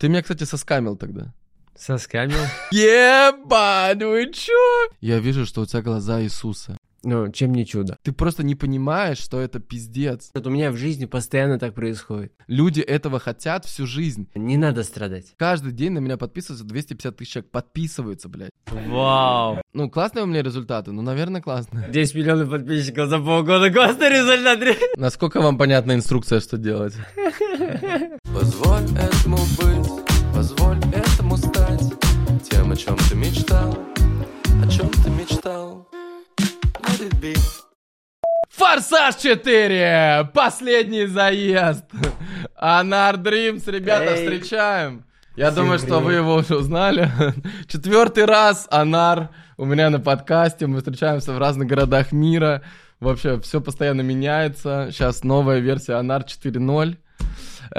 Ты меня, кстати, соскамил тогда. Соскамил? Ебать, вы чё? Я вижу, что у тебя глаза Иисуса. Ну, чем не чудо. Ты просто не понимаешь, что это пиздец. Вот у меня в жизни постоянно так происходит. Люди этого хотят всю жизнь. Не надо страдать. Каждый день на меня подписываются 250 тысяч человек. Подписываются, блядь. Вау. Ну, классные у меня результаты? Ну, наверное, классные. 10 миллионов подписчиков за полгода. Классный результат. Насколько вам понятна инструкция, что делать? Позволь этому быть, позволь этому стать тем, о чем ты мечтал, о чем ты мечтал. Форсаж 4! Последний заезд! Anar Dreams, ребята, встречаем! Я думаю, что вы его уже узнали. 4-й раз Anar у меня на подкасте. Мы встречаемся в разных городах мира. Вообще, все постоянно меняется. Сейчас новая версия Anar 4.0. И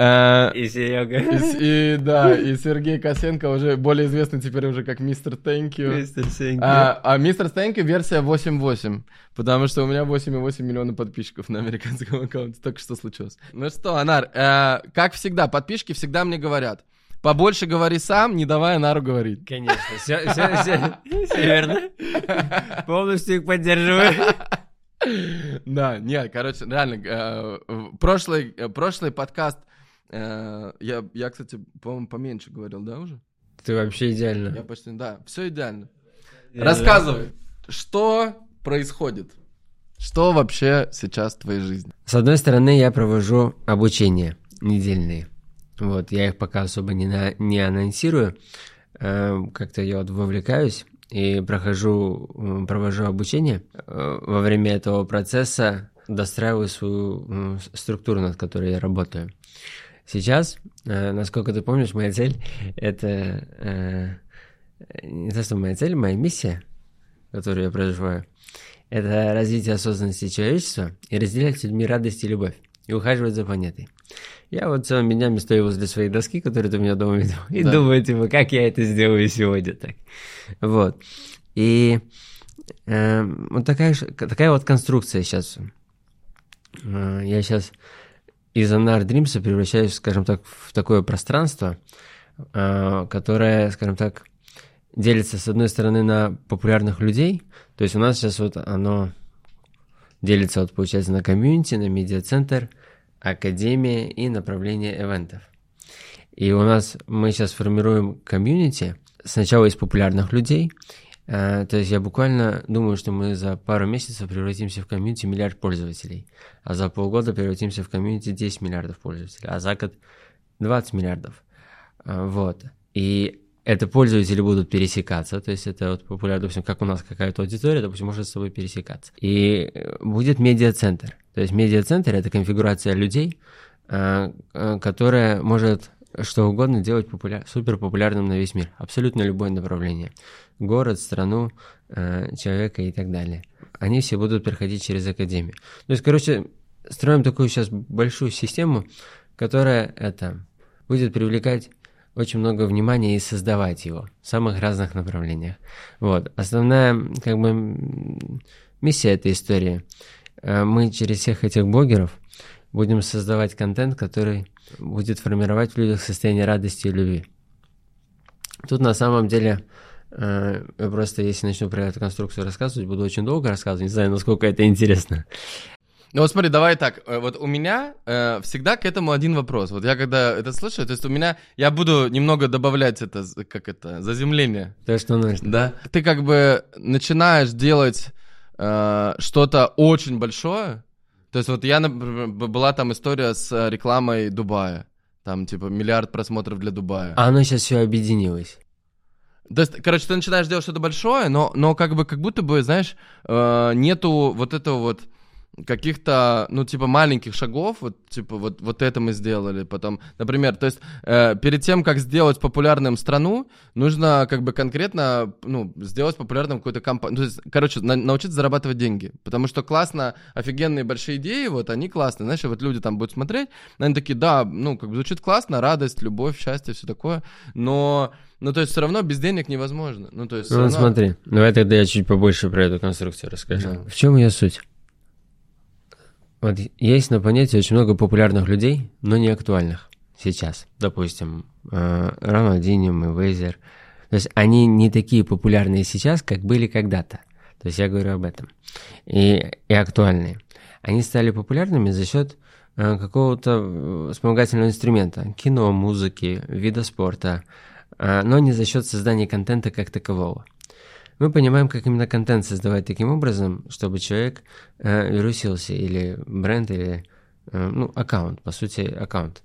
Серега. И Сергей Косенко, уже более известный теперь уже как Mr. Thank You. А Mr. Thank You версия 8.8, потому что у меня 8,8 миллиона подписчиков на американском аккаунте. Только что случилось. Ну что, Анар, как всегда, подписчики всегда мне говорят: побольше говори сам, не давай Анару говорить. Конечно, все верно. Полностью их поддерживаю. Да, нет, короче, реально, прошлый подкаст, я, кстати, по-моему, поменьше говорил, да, уже? Ты вообще идеально. Я почти, да, все идеально. Рассказывай, что происходит? Что вообще сейчас в твоей жизни? С одной стороны, я провожу обучения недельные. Вот, я их пока особо не анонсирую, как-то я вот вовлекаюсь. И провожу обучение. Во время этого процесса достраиваю свою структуру, над которой я работаю. Сейчас, насколько ты помнишь, моя цель — это... Не то, что моя цель, моя миссия, которую я проживаю, это развитие осознанности человечества и разделять с людьми радость и любовь, и ухаживать за планетой. Я вот целыми днями стою возле своей доски, которую ты у меня дома видел, и думаю, типа, как я это сделаю сегодня так. Вот. И вот такая вот конструкция сейчас. Я сейчас из Anar Dreams превращаюсь, скажем так, в такое пространство, которое, скажем так, делится, с одной стороны, на популярных людей. То есть у нас сейчас вот оно делится, вот, получается, на комьюнити, на медиа-центр, академия и направление эвентов. И у нас мы сейчас формируем комьюнити сначала из популярных людей. То есть я буквально думаю, что мы за пару месяцев превратимся в комьюнити миллиард пользователей, а за полгода превратимся в комьюнити 10 миллиардов пользователей, а за год 20 миллиардов. Вот. И это пользователи будут пересекаться, то есть это вот популярно, допустим, как у нас какая-то аудитория, допустим, может с собой пересекаться. И будет медиа-центр. То есть медиа-центр — это конфигурация людей, которая может что угодно делать суперпопулярным на весь мир. Абсолютно любое направление. Город, страну, человека и так далее. Они все будут проходить через академию. То есть, короче, строим такую сейчас большую систему, которая будет привлекать очень много внимания и создавать его в самых разных направлениях. Вот. Основная, как бы, миссия этой истории — мы через всех этих блогеров будем создавать контент, который будет формировать в людях состояние радости и любви. Тут на самом деле, просто если начну про эту конструкцию рассказывать, буду очень долго рассказывать, не знаю, насколько это интересно. Ну вот смотри, давай так, вот у меня всегда к этому один вопрос. Вот я когда это слышу, то есть у меня, я буду немного добавлять это, как это, заземление. То, что нужно. Да. Ты как бы начинаешь делать что-то очень большое. То есть вот я, например, была там история с рекламой Дубая. Там типа миллиард просмотров для Дубая. А оно сейчас все объединилось. То есть, короче, ты начинаешь делать что-то большое, но как будто бы, знаешь, нету вот этого вот каких-то, ну, типа, маленьких шагов, вот, типа, вот это мы сделали потом. Например, то есть, перед тем, как сделать популярным страну, нужно, как бы, конкретно, ну, сделать популярным какую-то компанию. То есть, короче, научиться зарабатывать деньги. Потому что классно, офигенные большие идеи, вот, они классные. Знаешь, вот люди там будут смотреть, они такие, да, ну, как бы, звучит классно, радость, любовь, счастье, все такое, но... Ну, то есть, все равно без денег невозможно. Ну, то есть, ну, равно... смотри, давай тогда я чуть побольше про эту конструкцию расскажу. Да. В чем ее суть? Вот есть на планете очень много популярных людей, но не актуальных. сейчас, допустим, Ромадиним и Вейзер. То есть они не такие популярные сейчас, как были когда-то. То есть я говорю об этом. И актуальные. Они стали популярными за счет какого-то вспомогательного инструмента. Кино, музыки, вида спорта. Но не за счет создания контента как такового. Мы понимаем, как именно контент создавать таким образом, чтобы человек вирусился, или бренд, или аккаунт, по сути, аккаунт.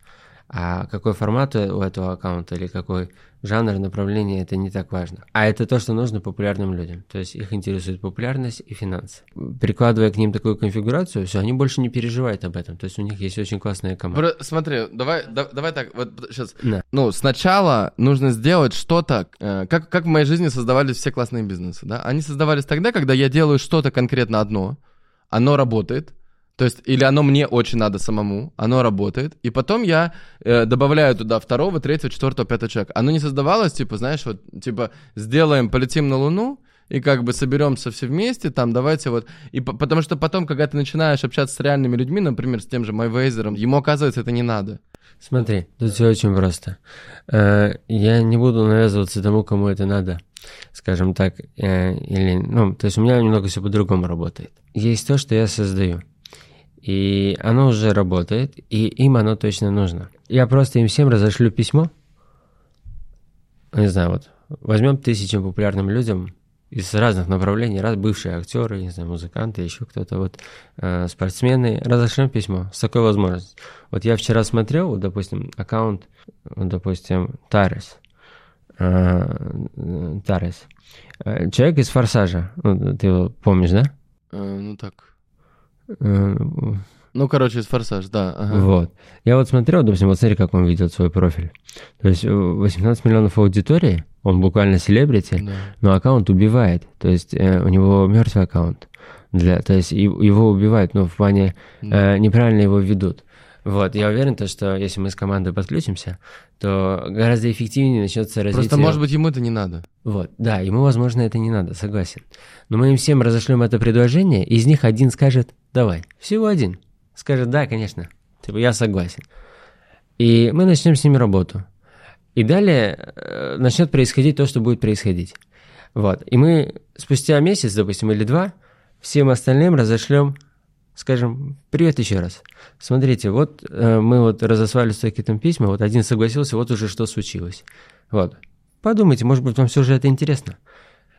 А какой формат у этого аккаунта или какой жанр, направление, это не так важно. А это то, что нужно популярным людям. То есть их интересует популярность и финансы. Прикладывая к ним такую конфигурацию, все, они больше не переживают об этом. То есть у них есть очень классная команда. Смотри, давай так, вот сейчас. Да. Сначала нужно сделать что-то, как в моей жизни создавались все классные бизнесы. Да? Они создавались тогда, когда я делаю что-то конкретно одно, оно работает. То есть, или оно мне очень надо самому, оно работает, и потом я добавляю туда 2, 3, 4, 5 человека. Оно не создавалось, сделаем, полетим на Луну, и соберемся все вместе, потому что потом, когда ты начинаешь общаться с реальными людьми, например, с тем же Майвейзером, ему, оказывается, это не надо. Смотри, тут все очень просто. Я не буду навязываться тому, кому это надо, скажем так, то есть у меня немного все по-другому работает. Есть то, что я создаю. И оно уже работает, и им оно точно нужно. Я просто им всем разошлю письмо. Не знаю, возьмем 1000 популярным людям из разных направлений, раз бывшие актеры, не знаю, музыканты, еще кто-то, спортсмены, разошлем письмо с такой возможностью. Я вчера смотрел, аккаунт, Тарес. Человек из «Форсажа». Ты его помнишь, да? Из «Форсаж», да. Ага. Я смотрел, допустим, смотри, как он ведет свой профиль. То есть 18 миллионов аудитории, он буквально селебрити, да. Но аккаунт убивает. То есть у него мертвый аккаунт. То есть его убивают, но в плане неправильно его ведут. Я уверен, что если мы с командой подключимся, то гораздо эффективнее начнется развитие. Просто, может быть, ему это не надо. Да, ему, возможно, это не надо, согласен. Но мы им всем разошлем это предложение, и из них один скажет «давай». Всего один. Скажет «да, конечно». «Я согласен». И мы начнем с ними работу. И далее начнет происходить то, что будет происходить. И мы спустя месяц, допустим, или 2, всем остальным разошлем, скажем, привет еще раз. Смотрите, мы разослали столько там письма, один согласился, уже что случилось. Подумайте, может быть, вам все же это интересно.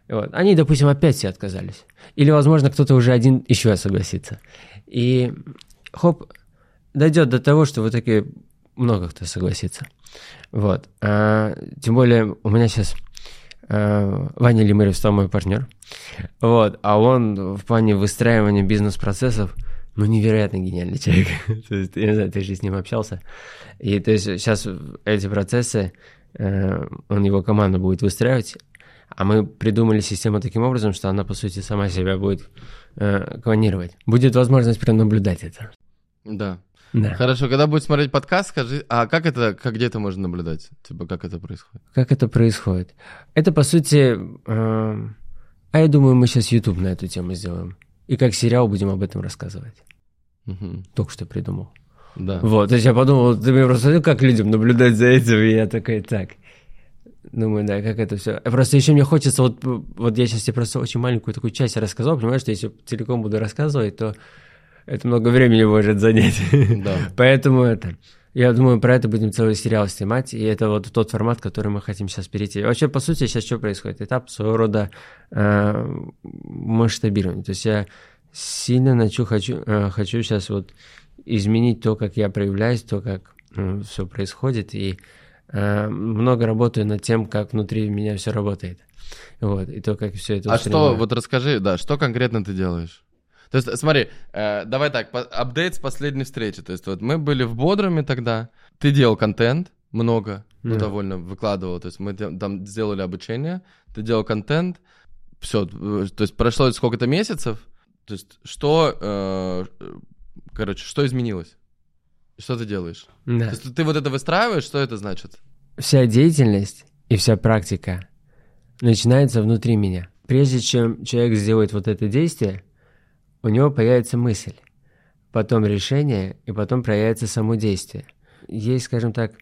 Они, допустим, опять все отказались. Или, возможно, кто-то уже один еще раз согласится. И дойдет до того, что таки много кто согласится. Тем более, у меня сейчас... Ваня Лимырев стал мой партнер. А он в плане выстраивания бизнес-процессов, невероятно гениальный человек. То есть, я не знаю, ты же с ним общался. И то есть сейчас эти процессы, он его команду будет выстраивать, а мы придумали систему таким образом, что она, по сути, сама себя будет клонировать. Будет возможность прям наблюдать это. Да. Хорошо, когда будешь смотреть подкаст, скажи, а где это можно наблюдать? Как это происходит? Как это происходит? Это, по сути, я думаю, мы сейчас YouTube на эту тему сделаем. И как сериал будем об этом рассказывать. Угу. Только что придумал. Да. То есть я подумал, ты мне просто говорил, как людям наблюдать за этим, и я такой, так... Думаю, да, как это все. Просто еще мне хочется, я сейчас тебе просто очень маленькую такую часть рассказал, понимаешь, что если целиком буду рассказывать, то... Это много времени может занять. Да. Поэтому я думаю, про это будем целый сериал снимать, и это тот формат, который мы хотим сейчас перейти. Вообще, по сути, сейчас что происходит? Этап своего рода масштабирования. То есть я сильно хочу сейчас изменить то, как я проявляюсь, то, как все происходит, и много работаю над тем, как внутри меня все работает. И то, как все это устремляю. Что, расскажи, да, что конкретно ты делаешь? То есть, смотри, давай так, апдейт с последней встречи. То есть, мы были в Бодруме тогда, ты делал контент много, довольно выкладывал. То есть, мы там сделали обучение, ты делал контент, все. То есть, прошло сколько-то месяцев. То есть, что изменилось? Что ты делаешь? Да. То есть, ты это выстраиваешь, что это значит? Вся деятельность и вся практика начинается внутри меня. Прежде чем человек сделает это действие, у него появится мысль, потом решение, и потом проявится само действие. есть, скажем так,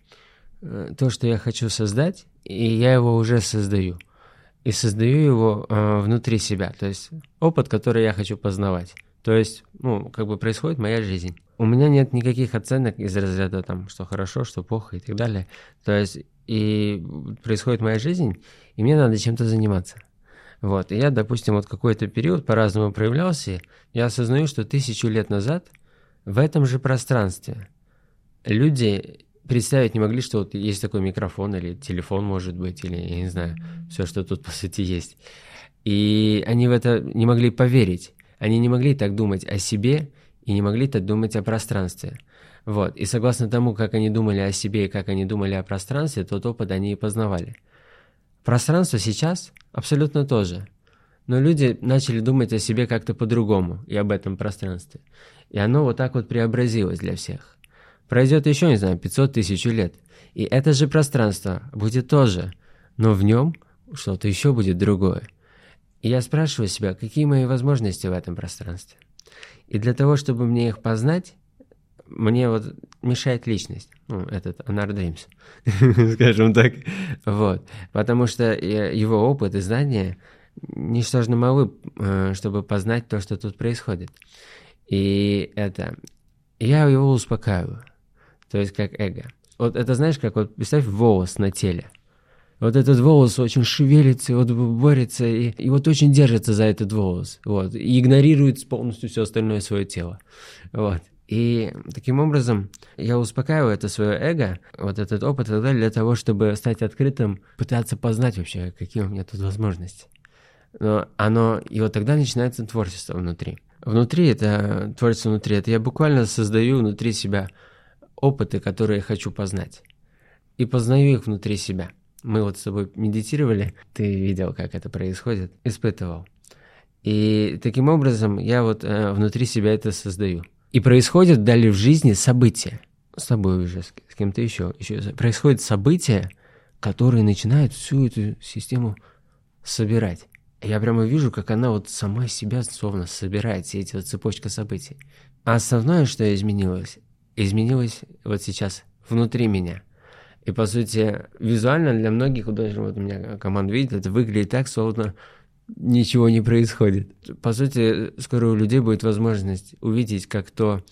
то, что я хочу создать, и я его уже создаю. И создаю его внутри себя, то есть опыт, который я хочу познавать. То есть, ну, как бы происходит моя жизнь. У меня нет никаких оценок из разряда там, что хорошо, что плохо и так далее. То есть, и происходит моя жизнь, и мне надо чем-то заниматься. Вот, и я, допустим, вот какой-то период по-разному проявлялся, я осознаю, что 1000 лет назад в этом же пространстве люди представить не могли, что вот есть такой микрофон или телефон, может быть, или, я не знаю, все, что тут, по сути, есть. И они в это не могли поверить, они не могли так думать о себе и не могли так думать о пространстве. Вот, и согласно тому, как они думали о себе и как они думали о пространстве, тот опыт они и познавали. Пространство сейчас абсолютно то же, но люди начали думать о себе как-то по-другому и об этом пространстве, и оно вот так вот преобразилось для всех. Пройдет еще, не знаю, 500 тысяч лет, и это же пространство будет то же, но в нем что-то еще будет другое. И я спрашиваю себя, какие мои возможности в этом пространстве. И для того, чтобы мне их познать, мне вот мешает личность, ну, этот Anar Dreams, скажем так, вот, потому что его опыт и знания ничтожно малы, чтобы познать то, что тут происходит, и это, я его успокаиваю, то есть как эго, вот это, знаешь, как вот представь волос на теле, вот этот волос очень шевелится, вот борется, и вот очень держится за этот волос, вот, и игнорирует полностью все остальное свое тело, вот. И таким образом я успокаиваю это свое эго, вот этот опыт и так далее, для того, чтобы стать открытым, пытаться познать вообще, какие у меня тут возможности. Но оно, и вот тогда начинается творчество внутри. Творчество внутри — это я буквально создаю внутри себя опыты, которые хочу познать. И познаю их внутри себя. Мы вот с тобой медитировали, ты видел, как это происходит, испытывал. И таким образом я вот внутри себя это создаю. И происходят далее в жизни события, с тобой уже, с кем-то еще происходят события, которые начинают всю эту систему собирать. Я прямо вижу, как она вот сама себя словно собирает, вся эта цепочка событий. А основное, что изменилось вот сейчас внутри меня. И, по сути, визуально для многих, даже вот у меня команда видит, это выглядит так, словно ничего не происходит. По сути, скоро у людей будет возможность увидеть, как то,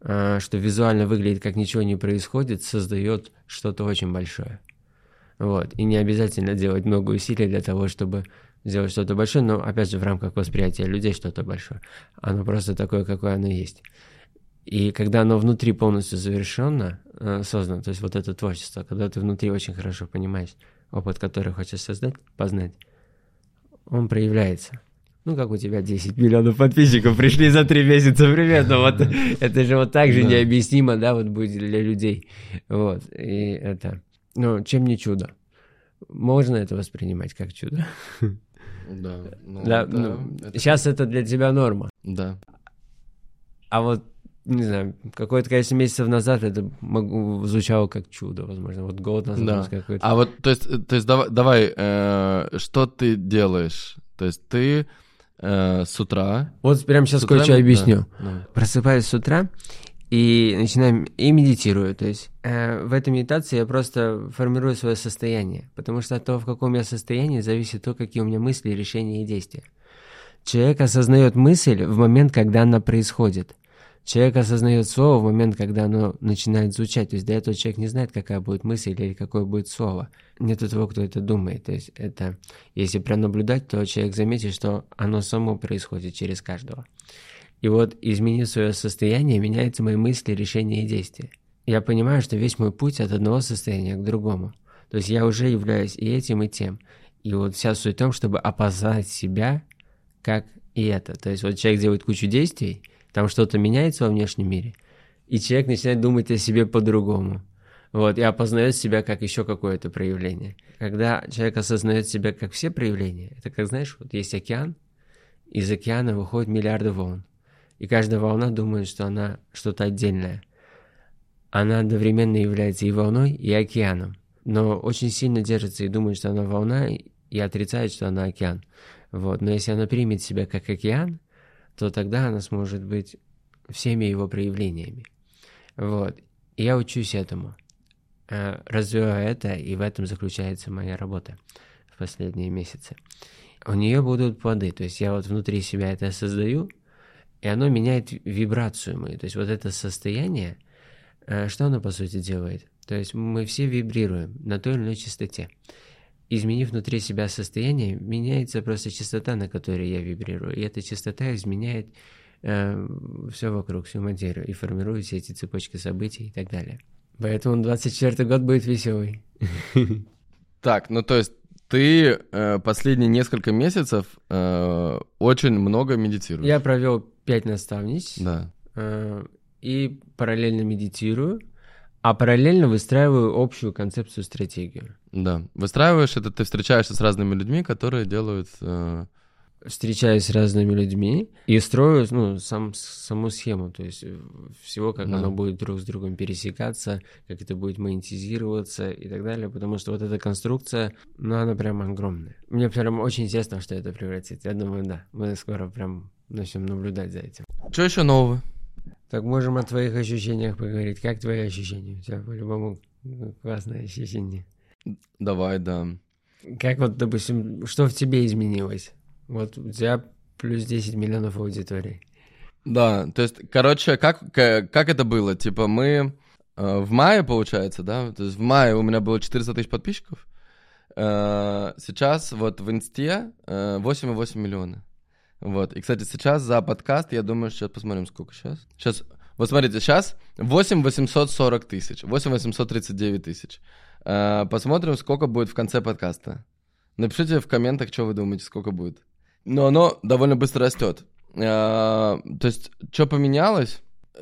что визуально выглядит, как ничего не происходит, создает что-то очень большое. Вот. И не обязательно делать много усилий для того, чтобы сделать что-то большое, но, опять же, в рамках восприятия людей что-то большое. Оно просто такое, какое оно есть. И когда оно внутри полностью завершенно создано, то есть вот это творчество, когда ты внутри очень хорошо понимаешь опыт, который хочешь создать, познать, он проявляется. Ну, как у тебя 10 миллионов подписчиков пришли за 3 месяца примерно. Вот, это же вот так же необъяснимо, да, вот будет для людей. Вот, и это... Ну, чем не чудо? Можно это воспринимать как чудо? Да. Сейчас это для тебя норма. Да. А вот, не знаю, какое-то, конечно, месяцев назад это звучало как чудо, возможно. Вот год назад, да. Какое-то... А вот, то есть давай, что ты делаешь? То есть ты с утра... Вот прямо сейчас кое-что объясню. Да. Просыпаюсь с утра и начинаю... И медитирую. То есть в этой медитации я просто формирую свое состояние, потому что от того, в каком я состоянии, зависит то, какие у меня мысли, решения и действия. Человек осознает мысль в момент, когда она происходит. Человек осознает слово в момент, когда оно начинает звучать. То есть до этого человек не знает, какая будет мысль или какое будет слово. Нет того, кто это думает. То есть это, если прям наблюдать, то человек заметит, что оно само происходит через каждого. И вот, изменив свое состояние, меняются мои мысли, решения и действия. Я понимаю, что весь мой путь от одного состояния к другому. То есть я уже являюсь и этим, и тем. И вот вся суть в том, чтобы опознать себя как и это. То есть вот человек делает кучу действий, там что-то меняется во внешнем мире, и человек начинает думать о себе по-другому. Вот, и опознает себя как еще какое-то проявление. Когда человек осознает себя как все проявления, это как, знаешь, вот есть океан, из океана выходят миллиарды волн, и каждая волна думает, что она что-то отдельное. Она одновременно является и волной, и океаном, но очень сильно держится и думает, что она волна, и отрицает, что она океан. Вот. Но если она примет себя как океан, то тогда она сможет быть всеми его проявлениями. Вот. И я учусь этому, развиваю это, и в этом заключается моя работа в последние месяцы. У нее будут плоды, то есть я вот внутри себя это создаю, и оно меняет вибрацию мою. То есть вот это состояние, что оно по сути делает? То есть мы все вибрируем на той или иной частоте. Изменив внутри себя состояние, меняется просто частота, на которой я вибрирую. И эта частота изменяет все вокруг, всю материю, и формирует все эти цепочки событий и так далее. Поэтому 24-й год будет веселый. Так, ну то есть ты последние несколько месяцев очень много медитируешь. Я провел 5 наставничеств, да. И параллельно медитирую, а параллельно выстраиваю общую концепцию, стратегию. Да, выстраиваешь это, ты встречаешься с разными людьми, которые делают... Встречаюсь с разными людьми и строю саму схему, то есть всего, как оно будет друг с другом пересекаться, как это будет монетизироваться и так далее, потому что вот эта конструкция, она прям огромная. Мне прям очень интересно, что это превратится. Я думаю, да, мы скоро прям начнем наблюдать за этим. Что еще нового? Так можем о твоих ощущениях поговорить. Как твои ощущения? У тебя по-любому классные ощущения. Давай, да. Как вот, допустим, что в тебе изменилось? Вот у тебя плюс 10 миллионов аудиторий. Да, то есть, короче, как это было? Типа мы в мае, получается, да? То есть в мае у меня было 400 тысяч подписчиков. Сейчас вот в Инсте 8,8 миллиона. Вот. И, кстати, сейчас за подкаст, я думаю, сейчас посмотрим, сколько сейчас. Сейчас, вот смотрите, сейчас 8,840 тысяч, 8,839 тысяч. Посмотрим, сколько будет в конце подкаста. Напишите в комментах, что вы думаете, сколько будет. Но оно довольно быстро растет. То есть, что поменялось?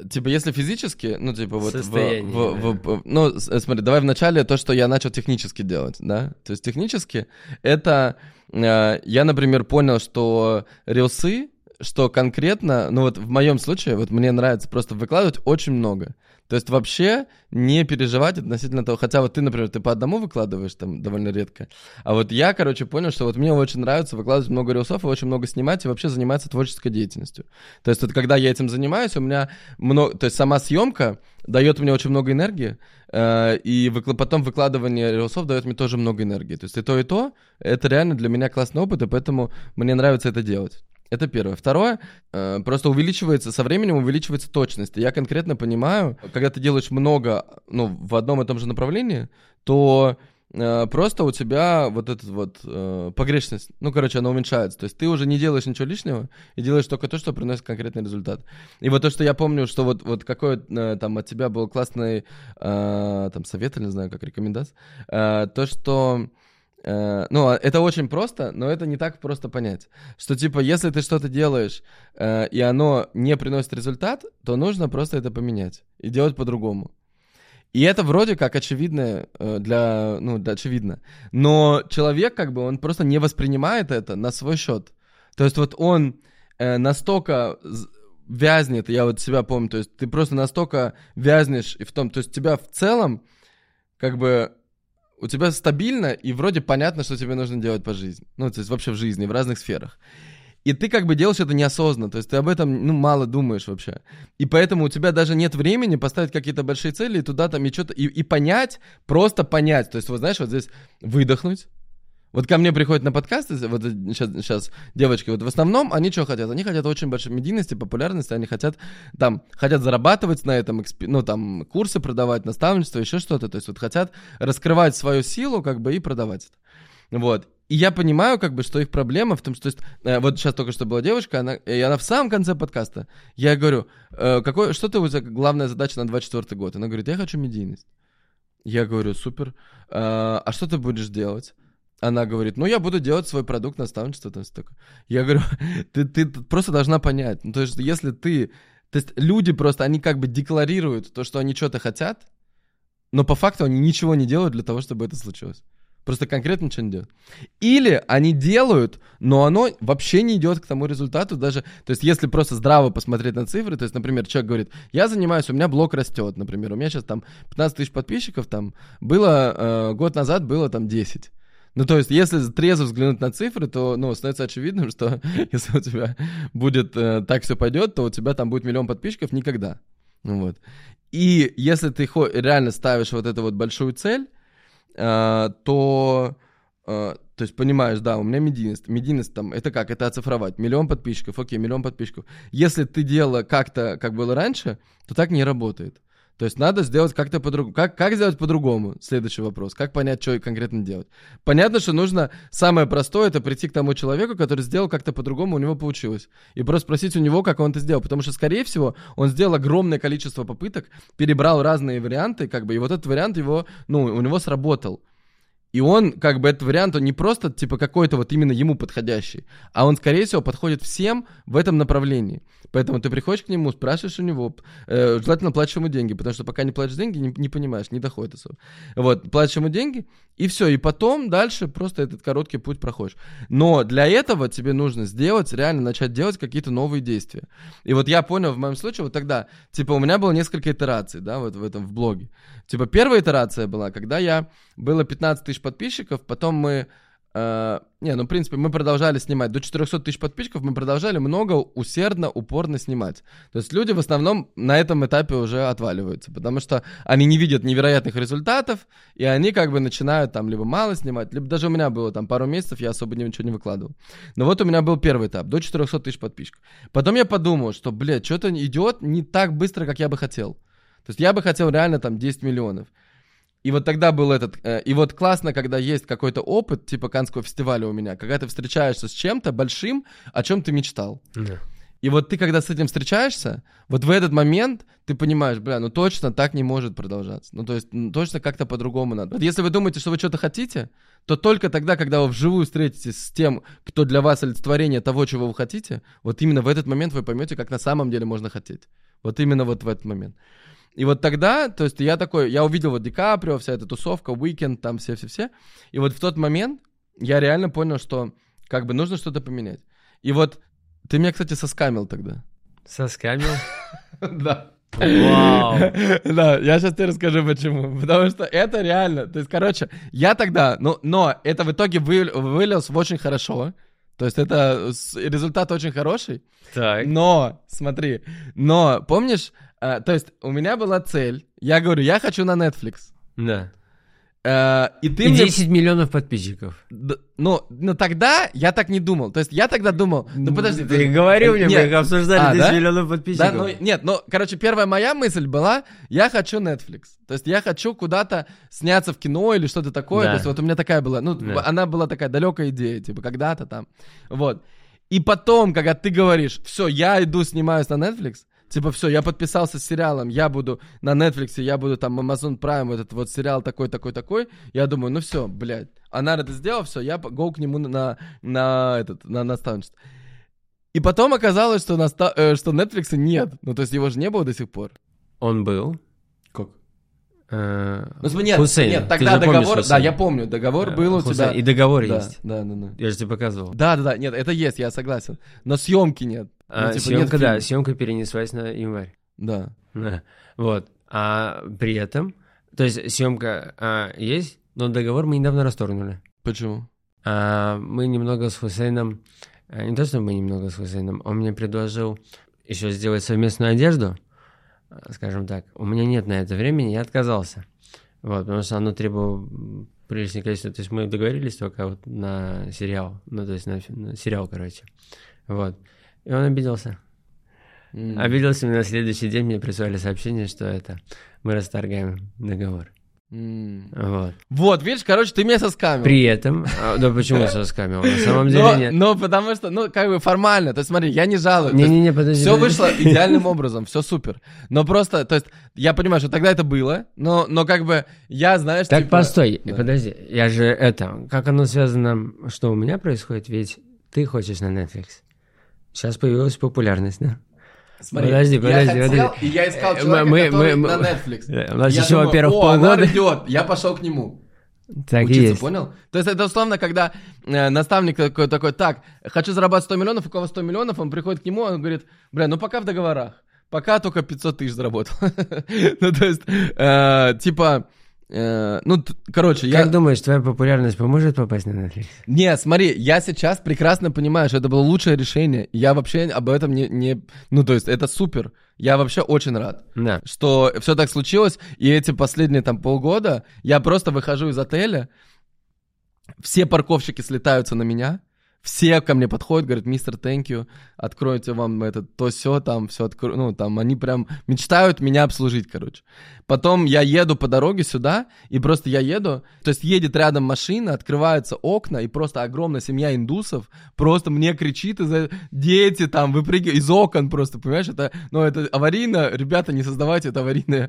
Типа, если физически, вот... Состояние, смотри, давай вначале то, что я начал технически делать, да? То есть, технически это... я, например, понял, что рилсы, что конкретно... вот в моем случае, вот мне нравится просто выкладывать очень много. То есть вообще не переживать относительно того, хотя вот ты, например, ты по одному выкладываешь там довольно редко, а вот я, понял, что вот мне очень нравится выкладывать много рилсов и очень много снимать, и вообще заниматься творческой деятельностью. То есть вот когда я этим занимаюсь, у меня много... То есть сама съемка дает мне очень много энергии, и потом выкладывание рилсов дает мне тоже много энергии. То есть и то, это реально для меня классный опыт, и поэтому мне нравится это делать. Это первое. Второе, просто увеличивается, со временем увеличивается точность. Я конкретно понимаю, когда ты делаешь много, в одном и том же направлении, то просто у тебя вот эта погрешность, она уменьшается. То есть ты уже не делаешь ничего лишнего и делаешь только то, что приносит конкретный результат. И вот то, что я помню, что вот какой там от тебя был классный совет, или не знаю, как рекомендация, то, что... это очень просто, но это не так просто понять. Что если ты что-то делаешь, и оно не приносит результат, то нужно просто это поменять и делать по-другому. И это вроде как очевидно, очевидно. Но человек он просто не воспринимает это на свой счет. То есть он настолько... вязнет, я себя помню, то есть ты просто настолько вязнешь и в том... То есть тебя в целом у тебя стабильно и вроде понятно, что тебе нужно делать по жизни. То есть вообще в жизни, в разных сферах. И ты делаешь это неосознанно, то есть ты об этом мало думаешь вообще. И поэтому у тебя даже нет времени поставить какие-то большие цели и туда там и что-то... И понять, просто понять. То есть здесь выдохнуть. Вот ко мне приходят на подкасты, сейчас девочки, в основном они что хотят? Они хотят очень большой медийности, популярности, они хотят зарабатывать на этом, курсы продавать, наставничество, еще что-то, то есть хотят раскрывать свою силу, и продавать это, И я понимаю, что их проблема в том, что... вот сейчас только что была девушка, и она в самом конце подкаста, я говорю, что у тебя главная задача на 24-й год? Она говорит, я хочу медийность. Я говорю, супер, а что ты будешь делать? Она говорит, я буду делать свой продукт, наставничество, там все такое. Я говорю, ты просто должна понять. То есть, если ты... То есть, люди просто, они декларируют то, что они что-то хотят, но по факту они ничего не делают для того, чтобы это случилось. Просто конкретно ничего не делают. Или они делают, но оно вообще не идет к тому результату даже... То есть, если просто здраво посмотреть на цифры, то есть, например, человек говорит, я занимаюсь, у меня блог растет, например, у меня сейчас 15 тысяч подписчиков, было год назад было 10. То есть, если трезво взглянуть на цифры, то, становится очевидным, что если у тебя будет так все пойдет, то у тебя будет миллион подписчиков никогда. И если ты реально ставишь вот эту вот большую цель, то... То есть, понимаешь, да, у меня медийность. Медийность там, это как? Это оцифровать. 1 миллион подписчиков, окей, 1 миллион подписчиков. Если ты делала как-то, как было раньше, то так не работает. То есть, надо сделать как-то по-другому. Как сделать по-другому? Следующий вопрос. Как понять, что конкретно делать? Понятно, что нужно... Самое простое — это прийти к тому человеку, который сделал как-то по-другому, у него получилось. И просто спросить у него, как он это сделал. Потому что, скорее всего, он сделал огромное количество попыток, перебрал разные варианты, как бы, и вот этот вариант его, ну, у него сработал. И он, как бы, этот вариант, он не просто, типа, какой-то вот именно ему подходящий, а он, скорее всего, подходит всем в этом направлении. Поэтому ты приходишь к нему, спрашиваешь у него, желательно платишь ему деньги, потому что пока не платишь деньги, не понимаешь, не доходит особо. Вот, платишь ему деньги, и все, и потом дальше просто этот короткий путь проходишь. Но для этого тебе нужно сделать, реально начать делать какие-то новые действия. И вот я понял в моем случае вот тогда, типа, у меня было несколько итераций, да, вот в этом, в блоге. Типа, первая итерация была, когда было 15 тысяч подписчиков, потом мы... в принципе, мы продолжали снимать. До 400 тысяч подписчиков мы продолжали много, усердно, упорно снимать. То есть люди в основном на этом этапе уже отваливаются, потому что они не видят невероятных результатов, и они как бы начинают там либо мало снимать, либо даже у меня было там пару месяцев, я особо ничего не выкладывал. Но вот у меня был первый этап, до 400 тысяч подписчиков. Потом я подумал, что, что-то идет не так быстро, как я бы хотел. То есть я бы хотел реально там 10 миллионов. И вот тогда был и вот классно, когда есть какой-то опыт, типа Канского фестиваля у меня, когда ты встречаешься с чем-то большим, о чем ты мечтал. Yeah. И вот ты, когда с этим встречаешься, вот в этот момент ты понимаешь, ну точно так не может продолжаться. Ну то есть точно как-то по-другому надо. Вот если вы думаете, что вы что-то хотите, то только тогда, когда вы вживую встретитесь с тем, кто для вас олицетворение того, чего вы хотите, вот именно в этот момент вы поймете, как на самом деле можно хотеть. Вот именно вот в этот момент. И вот тогда, то есть я увидел вот Ди Каприо, вся эта тусовка, Weeknd, там все-все-все. И вот в тот момент я реально понял, что как бы нужно что-то поменять. И вот ты меня, кстати, соскамил тогда. Соскамил? Да. Вау. Да, я сейчас тебе расскажу почему. Потому что это реально, то есть, я тогда, но это в итоге вылилось в очень хорошо. То есть это результат очень хороший. Так. Но помнишь... то есть у меня была цель, я говорю, я хочу на Netflix. Да. И 10 миллионов подписчиков. Но тогда я так не думал. То есть я тогда думал... подожди. Ты говорил мне, как обсуждали 10 миллионов подписчиков. Да, первая моя мысль была, я хочу Netflix. То есть я хочу куда-то сняться в кино или что-то такое. Да. То есть вот у меня такая была... она была такая далекая идея, типа когда-то там. Вот. И потом, когда ты говоришь, все, я иду снимаюсь на Netflix, типа, все, я подписался с сериалом, я буду на Netflix, я буду там Amazon Prime, этот вот сериал такой-такой-такой. Я думаю, Анар это сделал, все, я go к нему на наставничество. И потом оказалось, что Netflix нет. То есть его же не было до сих пор. Он был. Как? Нет, тогда договор... Да, я помню, договор был у тебя. И договор есть. Да. Я же тебе показывал. Да, нет, это есть, я согласен. Но съемки нет. Съемка перенеслась на январь. Да. Вот. А при этом, то есть съемка есть, но договор мы недавно расторгнули. Почему? Мы немного с Хусейном, он мне предложил еще сделать совместную одежду, скажем так. У меня нет на это времени, я отказался. Вот, потому что оно требовало приличное количество. То есть мы договорились только вот на сериал, на сериал, Вот. И он обиделся. Обиделся, и на следующий день мне прислали сообщение, что мы расторгаем договор. Вот, видишь, ты меня соскамил. При этом, да почему соскамил? На самом деле нет. Потому что, формально, то есть смотри, я не жалуюсь. Подожди. Все вышло идеальным образом, все супер. Но просто, то есть, я понимаю, что тогда это было, но я знаю, что... Постой, подожди, я же как оно связано, что у меня происходит, ведь ты хочешь на Netflix. Сейчас появилась популярность, да? Смотри, подожди. И я искал человека, который на Netflix. У нас еще, во-первых, полгода. Она идет, я пошел к нему. Так учиться, есть. Понял? То есть это условно, когда наставник такой, хочу зарабатывать 100 миллионов, у кого 100 миллионов, он приходит к нему, он говорит, пока в договорах, пока только 500 тысяч заработал. То есть, Ну, короче, я... Как думаешь, твоя популярность поможет попасть на Netflix? Нет, смотри, я сейчас прекрасно понимаю, что это было лучшее решение. Я вообще об этом не... Ну, то есть, это супер. Я вообще очень рад, да, что все так случилось. И эти последние там полгода я просто выхожу из отеля, все парковщики слетаются на меня, все ко мне подходят, говорят: «Мистер Thank You, откройте вам это, то сё, там все открою». Ну, там они прям мечтают меня обслужить, короче. Потом я еду по дороге сюда, и просто я еду, то есть едет рядом машина, открываются окна, и просто огромная семья индусов просто мне кричит, дети там выпрыгивают из окон просто, понимаешь, это, ну, это аварийно, ребята, не создавайте это аварийное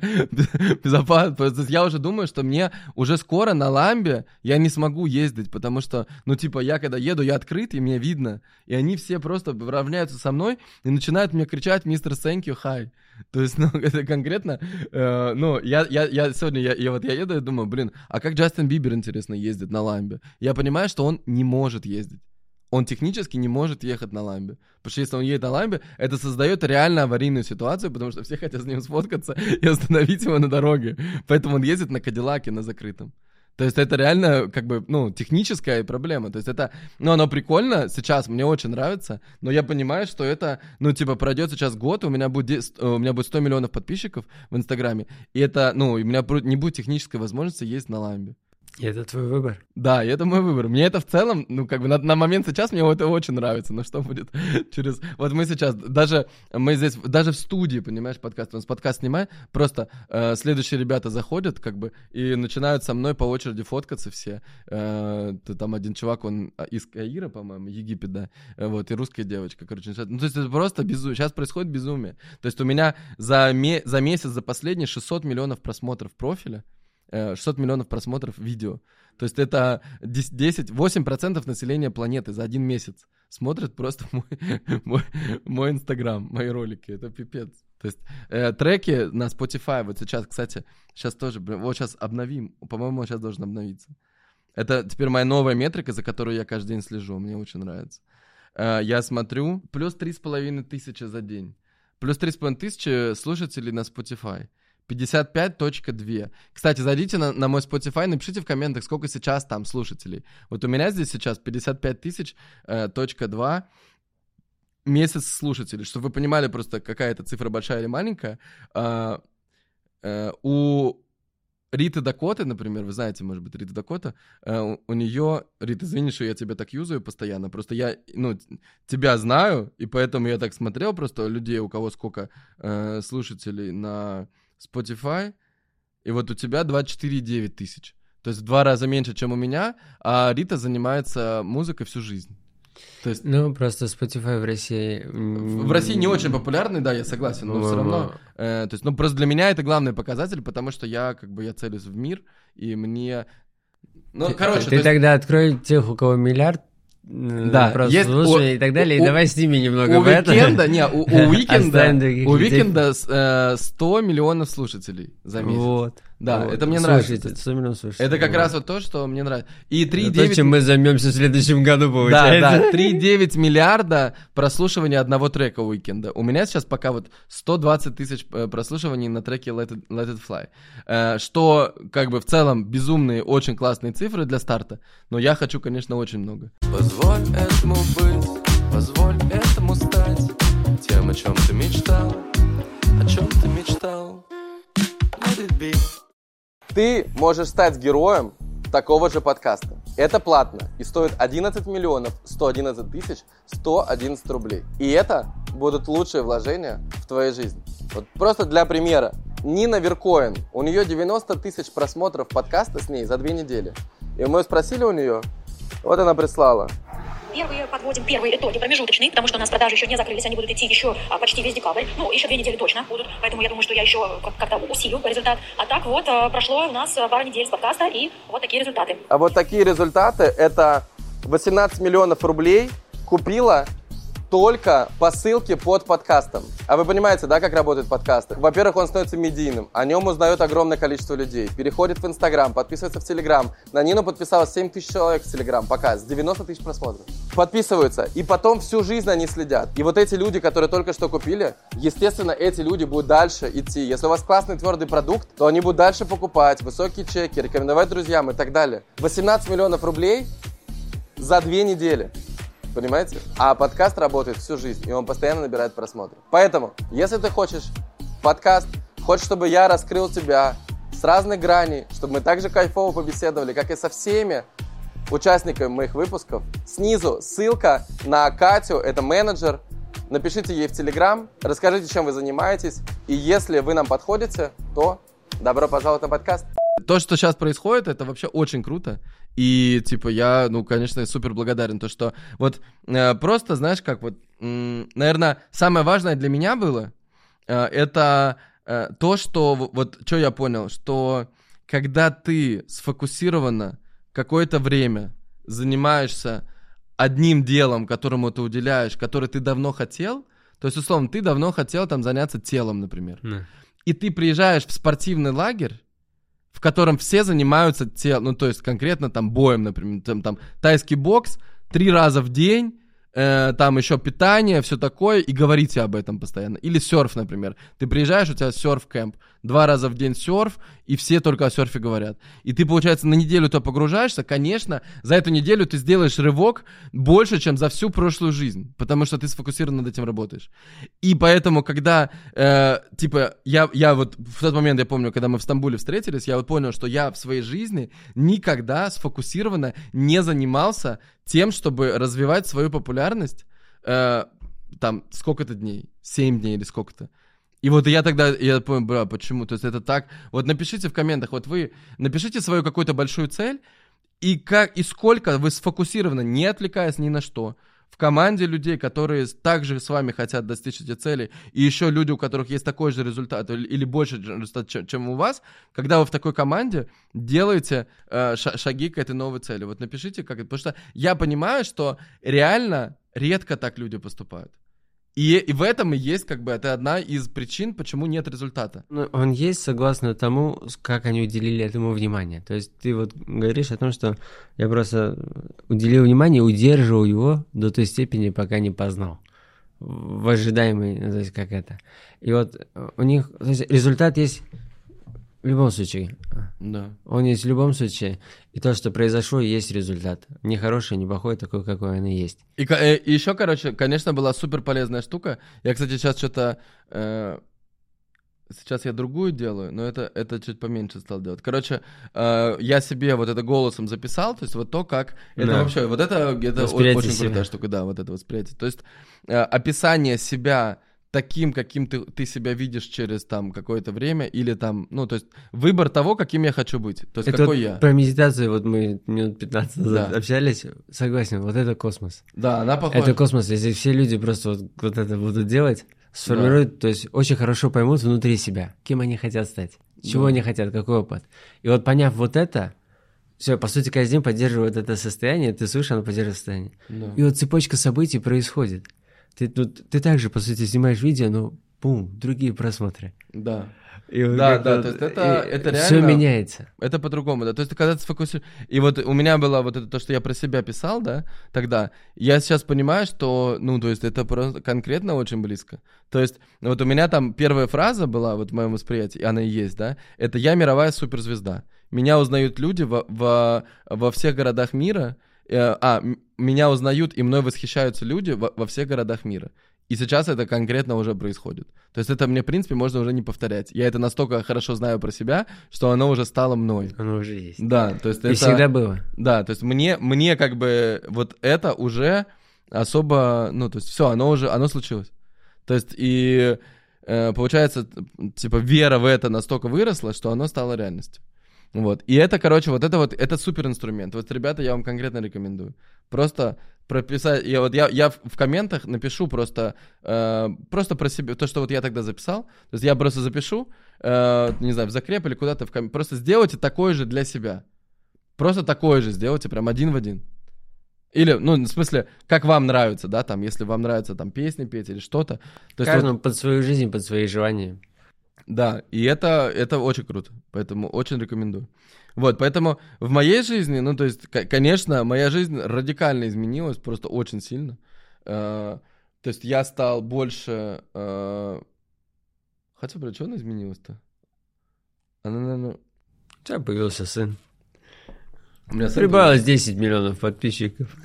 безопасность. Я уже думаю, что мне уже скоро на ламбе я не смогу ездить, потому что, ну, типа, я когда еду, я открыт, и меня видно, и они все просто равняются со мной и начинают мне кричать: «Мистер Thank You, hi». То есть, ну, это конкретно, ну, я сегодня, я еду и думаю: блин, а как Джастин Бибер, интересно, ездит на ламбе? Я понимаю, что он не может ездить. Он технически не может ехать на ламбе. Потому что если он едет на ламбе, это создает реально аварийную ситуацию, потому что все хотят с ним сфоткаться и остановить его на дороге. Поэтому он ездит на кадиллаке, на закрытом. То есть это реально, как бы, ну, техническая проблема. То есть это, ну, оно прикольно сейчас, мне очень нравится, но я понимаю, что это, ну, типа, пройдет сейчас год, у меня будет 100 миллионов подписчиков в Инстаграме, и это, ну, у меня не будет технической возможности ездить на ламбе. И это твой выбор. Да, и это мой выбор. Мне это в целом, ну, как бы на момент сейчас мне это очень нравится. Но что будет через... Вот мы сейчас, даже мы здесь, даже в студии, понимаешь, подкаст, у нас подкаст снимаем, просто следующие ребята заходят, как бы, и начинают со мной по очереди фоткаться все. Там один чувак, он из Каира, по-моему, Египет, да, вот, и русская девочка, короче. Ну, то есть это просто безумие. Сейчас происходит безумие. То есть у меня за месяц, за последние 600 миллионов просмотров профиля, 600 миллионов просмотров видео. То есть это 8% населения планеты за один месяц смотрят просто мой Инстаграм, мои ролики. Это пипец. То есть треки на Spotify вот сейчас, кстати, сейчас тоже, вот сейчас обновим. По-моему, он сейчас должен обновиться. Это теперь моя новая метрика, за которую я каждый день слежу. Мне очень нравится. Я смотрю, плюс 3,5 тысячи за день. Плюс 3,5 тысячи слушателей на Spotify. 55.2. Кстати, зайдите на мой Spotify, напишите в комментах, сколько сейчас там слушателей. Вот у меня здесь сейчас 55.2 месяц слушателей. Чтобы вы понимали просто, какая это цифра, большая или маленькая. У Риты Дакоты, например, вы знаете, может быть, Рита Дакота, у нее... Рита, извини, что я тебя так юзаю постоянно, просто я, ну, тебя знаю, и поэтому я так смотрел просто людей, у кого сколько слушателей на... Spotify, и вот у тебя 24,9 тысяч. То есть в 2 раза меньше, чем у меня, а Рита занимается музыкой всю жизнь. То есть... Ну, просто Spotify в России... В России не очень популярный, да, я согласен, но все равно... то есть, ну, просто для меня это главный показатель, потому что я, как бы, я целюсь в мир, и мне... Ну, короче... Ты то есть... тогда открой тех, у кого миллиард, да, прослушивание и так далее, и давай с ними немного об этом. У Weeknd 100 миллионов слушателей за месяц. Вот. Да, вот. Это мне слушайте, нравится. 100 миллионов слушателей. Это как раз вот то, что мне нравится. И 3,9... То, чем мы займемся в следующем году, получается. Да, да, 3,9 миллиарда прослушивания одного трека Weeknd. У меня сейчас пока вот 120 тысяч прослушиваний на треке Let It Fly. Что, как бы, в целом безумные, очень классные цифры для старта, но я хочу, конечно, очень много. Позволь этому быть, позволь этому стать тем, о чем ты мечтал, о чем ты мечтал. Let it be. Ты можешь стать героем такого же подкаста. Это платно и стоит 11 миллионов 111 тысяч 111 рублей. И это будут лучшие вложения в твою жизнь. Вот просто для примера. Нина Веркоин, у нее 90 тысяч просмотров подкаста с ней за 2 недели. И мы спросили у нее, вот она прислала. Подводим первые итоги промежуточные, потому что у нас продажи еще не закрылись, они будут идти еще почти весь декабрь, ну, еще 2 недели точно будут, поэтому я думаю, что я еще как-то усилю результат. А так вот, прошло у нас пару недель с подкаста, и вот такие результаты. А вот такие результаты, это 18 миллионов рублей купила только по ссылке под подкастом. А вы понимаете, да, как работают подкасты? Во-первых, он становится медийным, о нем узнает огромное количество людей, переходит в Инстаграм, подписывается в Телеграм. На Нину подписалось 7 тысяч человек в Телеграм, пока, с 90 тысяч просмотров. Подписываются, и потом всю жизнь они следят. И вот эти люди, которые только что купили, естественно, эти люди будут дальше идти. Если у вас классный твердый продукт, то они будут дальше покупать, высокие чеки, рекомендовать друзьям и так далее. 18 миллионов рублей за 2 недели. Понимаете? А подкаст работает всю жизнь, и он постоянно набирает просмотры. Поэтому, если ты хочешь подкаст, хочешь, чтобы я раскрыл тебя с разных граней, чтобы мы также кайфово побеседовали, как и со всеми участниками моих выпусков, снизу ссылка на Катю, это менеджер. Напишите ей в Телеграм, расскажите, чем вы занимаетесь, и если вы нам подходите, то добро пожаловать на подкаст. То, что сейчас происходит, это вообще очень круто. И, типа, я, ну, конечно, супер благодарен. То, что вот просто, знаешь, как вот, наверное, самое важное для меня было, это то, что, вот, что я понял, что когда ты сфокусированно какое-то время занимаешься одним делом, которому ты уделяешь, который ты давно хотел, то есть, условно, ты давно хотел там заняться телом, например. Mm. И ты приезжаешь в спортивный лагерь, в котором все занимаются телом, ну, то есть конкретно там боем, например, там тайский бокс 3 раза в день, там еще питание, все такое, и говорите об этом постоянно. Или серф, например. Ты приезжаешь, у тебя серф-кэмп, 2 раза в день серф, и все только о серфе говорят. И ты, получается, на неделю то погружаешься, конечно, за эту неделю ты сделаешь рывок больше, чем за всю прошлую жизнь, потому что ты сфокусированно над этим работаешь. И поэтому, когда, типа, я вот в тот момент, я помню, когда мы в Стамбуле встретились, я вот понял, что я в своей жизни никогда сфокусированно не занимался тем, чтобы развивать свою популярность, там, сколько-то дней, 7 дней или сколько-то. И вот я тогда, я понял, бля, почему, то есть это так, вот напишите в комментах, вот вы напишите свою какую-то большую цель, и как, и сколько вы сфокусированы, не отвлекаясь ни на что, в команде людей, которые также с вами хотят достичь эти цели, и еще люди, у которых есть такой же результат, или больше результат, чем у вас, когда вы в такой команде делаете шаги к этой новой цели. Вот напишите, как это, потому что я понимаю, что реально редко так люди поступают. И в этом и есть, как бы, это одна из причин, почему нет результата. Ну, он есть, согласно тому, как они уделили этому внимание. То есть ты вот говоришь о том, что я просто уделил внимание, удерживал его до той степени, пока не познал. В ожидаемой, то есть как это. И вот у них, то есть результат есть в любом случае. Да. Он есть в любом случае. И то, что произошло, есть результат. Не хороший, не плохой, такой, какой он и есть. И еще, короче, конечно, была супер полезная штука. Я, кстати, сейчас что-то... Сейчас я другую делаю, но это чуть поменьше стал делать. Короче, я себе вот это голосом записал, то есть вот то, как... Да. Это вообще... Вот это очень крутая штука, да, вот это восприятие. То есть описание себя... таким, каким ты себя видишь через там какое-то время, или там, ну, то есть выбор того, каким я хочу быть. То есть это какой вот я. Про медитацию вот мы минут 15 назад общались, согласен, вот это космос. Да, она похожа. Это космос, если все люди просто вот это будут делать, сформируют, да. То есть очень хорошо поймут внутри себя, кем они хотят стать, чего они хотят, какой опыт. И вот поняв вот это, все, по сути, каждый день поддерживает это состояние, ты слышишь, оно поддерживает состояние. Да. И вот цепочка событий происходит. Ты также, по сути, снимаешь видео, но бум, другие просмотры. Да. И да, да, вот, то есть это реально... Все меняется. Это по-другому, да. То есть когда ты сфокусируешь... И вот у меня было вот это то, что я про себя писал, да, тогда. Я сейчас понимаю, что, ну, то есть это просто конкретно очень близко. То есть вот у меня там первая фраза была вот в моем восприятии, она и есть, да, это «Я мировая суперзвезда». Меня узнают люди во всех городах мира, меня узнают и мной восхищаются люди во всех городах мира. И сейчас это конкретно уже происходит. То есть это мне, в принципе, можно уже не повторять. Я это настолько хорошо знаю про себя, что оно уже стало мной. Оно уже есть. Да, то есть и это... всегда было. Да, то есть мне как бы вот это уже особо... Ну, то есть все, оно случилось. То есть и получается, типа, вера в это настолько выросла, что оно стало реальностью. Вот. И это, короче, это супер инструмент. Вот, ребята, я вам конкретно рекомендую. Просто прописать. Я в комментах напишу просто про себя. То, что вот я тогда записал. То есть я просто запишу, не знаю, в закреп или куда-то в комментах. Просто сделайте такое же для себя. Просто такое же сделайте, прям один в один. Или, ну, в смысле, как вам нравится, да, там, если вам нравится там песни петь или что-то. Каждому вот... под свою жизнь, под свои желания. Да, и это очень круто, поэтому очень рекомендую. Вот, поэтому в моей жизни, ну, то есть, конечно, моя жизнь радикально изменилась, просто очень сильно. То есть я стал больше... Хотя, блядь, что она изменилась-то? Она, наверное... У тебя появился сын. Прибавилось 10 миллионов подписчиков.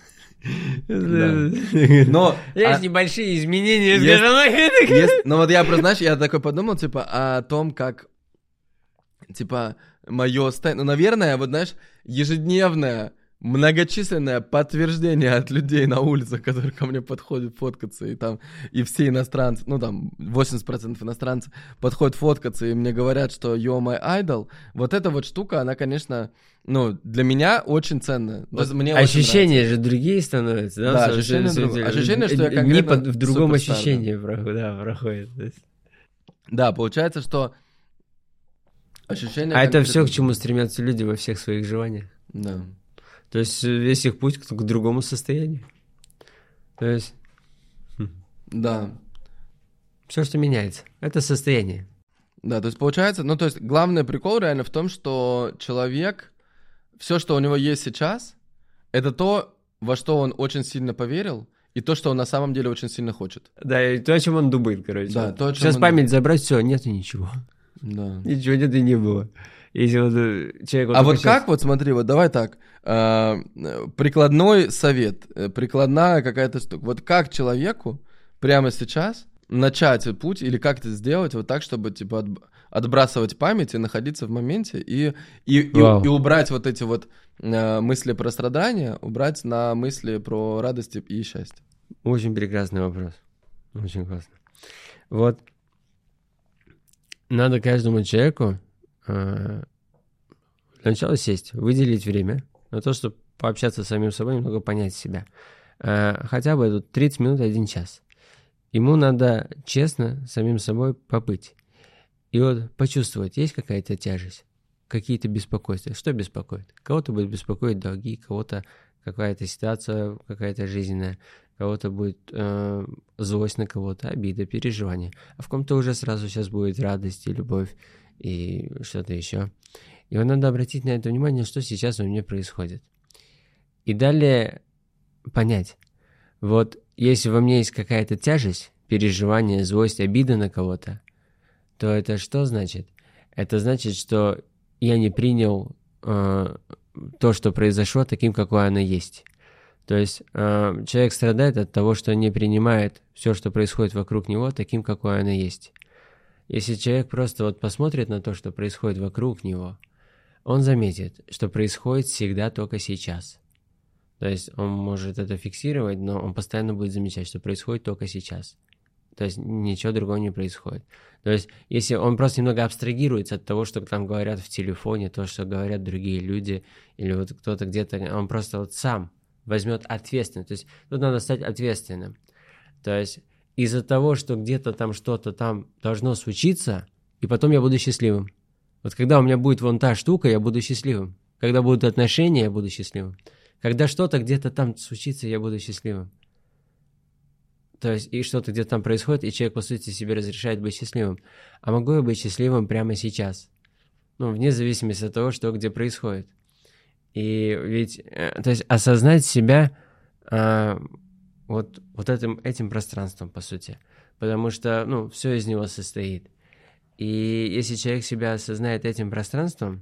Но есть небольшие изменения. Ну вот я просто, знаешь, я такой подумал, типа, о том, как, типа, мое... Ну, наверное, вот, знаешь, ежедневное, многочисленное подтверждение от людей на улице, которые ко мне подходят фоткаться, и там, и все иностранцы, ну, там, 80% иностранцев подходят фоткаться, и мне говорят, что you're my idol. Вот эта вот штука, она, конечно... Ну, для меня очень ценно. Вот мне ощущения очень же другие становятся, да? Да, ощущение, что я как-то... Не под, в другом ощущении проходит. Да, получается, что ощущение... А это все, к чему стремятся люди во всех своих желаниях. Да. То есть весь их путь к другому состоянию. То есть... Да. Все, что меняется, это состояние. Да, то есть получается... Ну, то есть главный прикол реально в том, что человек... Все, что у него есть сейчас, это то, во что он очень сильно поверил, и то, что он на самом деле очень сильно хочет. Да, и то, о чем он думает, короче. Да, то, о чем сейчас он... память забрать, все, нету ничего. Да. Ничего нет и не было. Если вот человек вот а вот сейчас... как, вот смотри, вот давай так, прикладной совет, прикладная какая-то штука. Вот как человеку прямо сейчас начать путь или как это сделать вот так, чтобы типа... отбрасывать память и находиться в моменте, и убрать вот эти вот мысли про страдания, убрать на мысли про радость и счастье. Очень прекрасный вопрос. Очень классно. Вот. Надо каждому человеку сначала сесть, выделить время на то, чтобы пообщаться с самим собой, немного понять себя. Хотя бы 30 минут, 1 час. Ему надо честно самим собой побыть. И вот почувствовать, есть какая-то тяжесть, какие-то беспокойства. Что беспокоит? Кого-то будет беспокоить долги, кого-то какая-то ситуация, какая-то жизненная, кого-то будет злость на кого-то, обида, переживания. А в ком-то уже сразу сейчас будет радость и любовь и что-то еще. И вот надо обратить на это внимание, что сейчас у меня происходит. И далее понять, вот если во мне есть какая-то тяжесть, переживание, злость, обида на кого-то, то это что значит? Это значит, что я не принял то, что произошло, таким, какое оно есть. То есть человек страдает от того, что не принимает все, что происходит вокруг него, таким, какое оно есть. Если человек просто вот посмотрит на то, что происходит вокруг него, он заметит, что происходит всегда только сейчас. То есть он может это фиксировать, но он постоянно будет замечать, что происходит только сейчас. То есть ничего другого не происходит. То есть если он просто немного абстрагируется от того, что там говорят в телефоне, то, что говорят другие люди, или вот кто-то где-то, он просто вот сам возьмет ответственность. То есть тут надо стать ответственным. То есть из-за того, что где-то там что-то там должно случиться, и потом я буду счастливым. Вот когда у меня будет вон та штука, я буду счастливым. Когда будут отношения, я буду счастливым. Когда что-то где-то там случится, я буду счастливым. То есть и что-то где-то там происходит, и человек, по сути, себе разрешает быть счастливым. А могу я быть счастливым прямо сейчас? Ну, вне зависимости от того, что где происходит. И ведь, то есть осознать себя вот этим пространством, по сути. Потому что, ну, все из него состоит. И если человек себя осознает этим пространством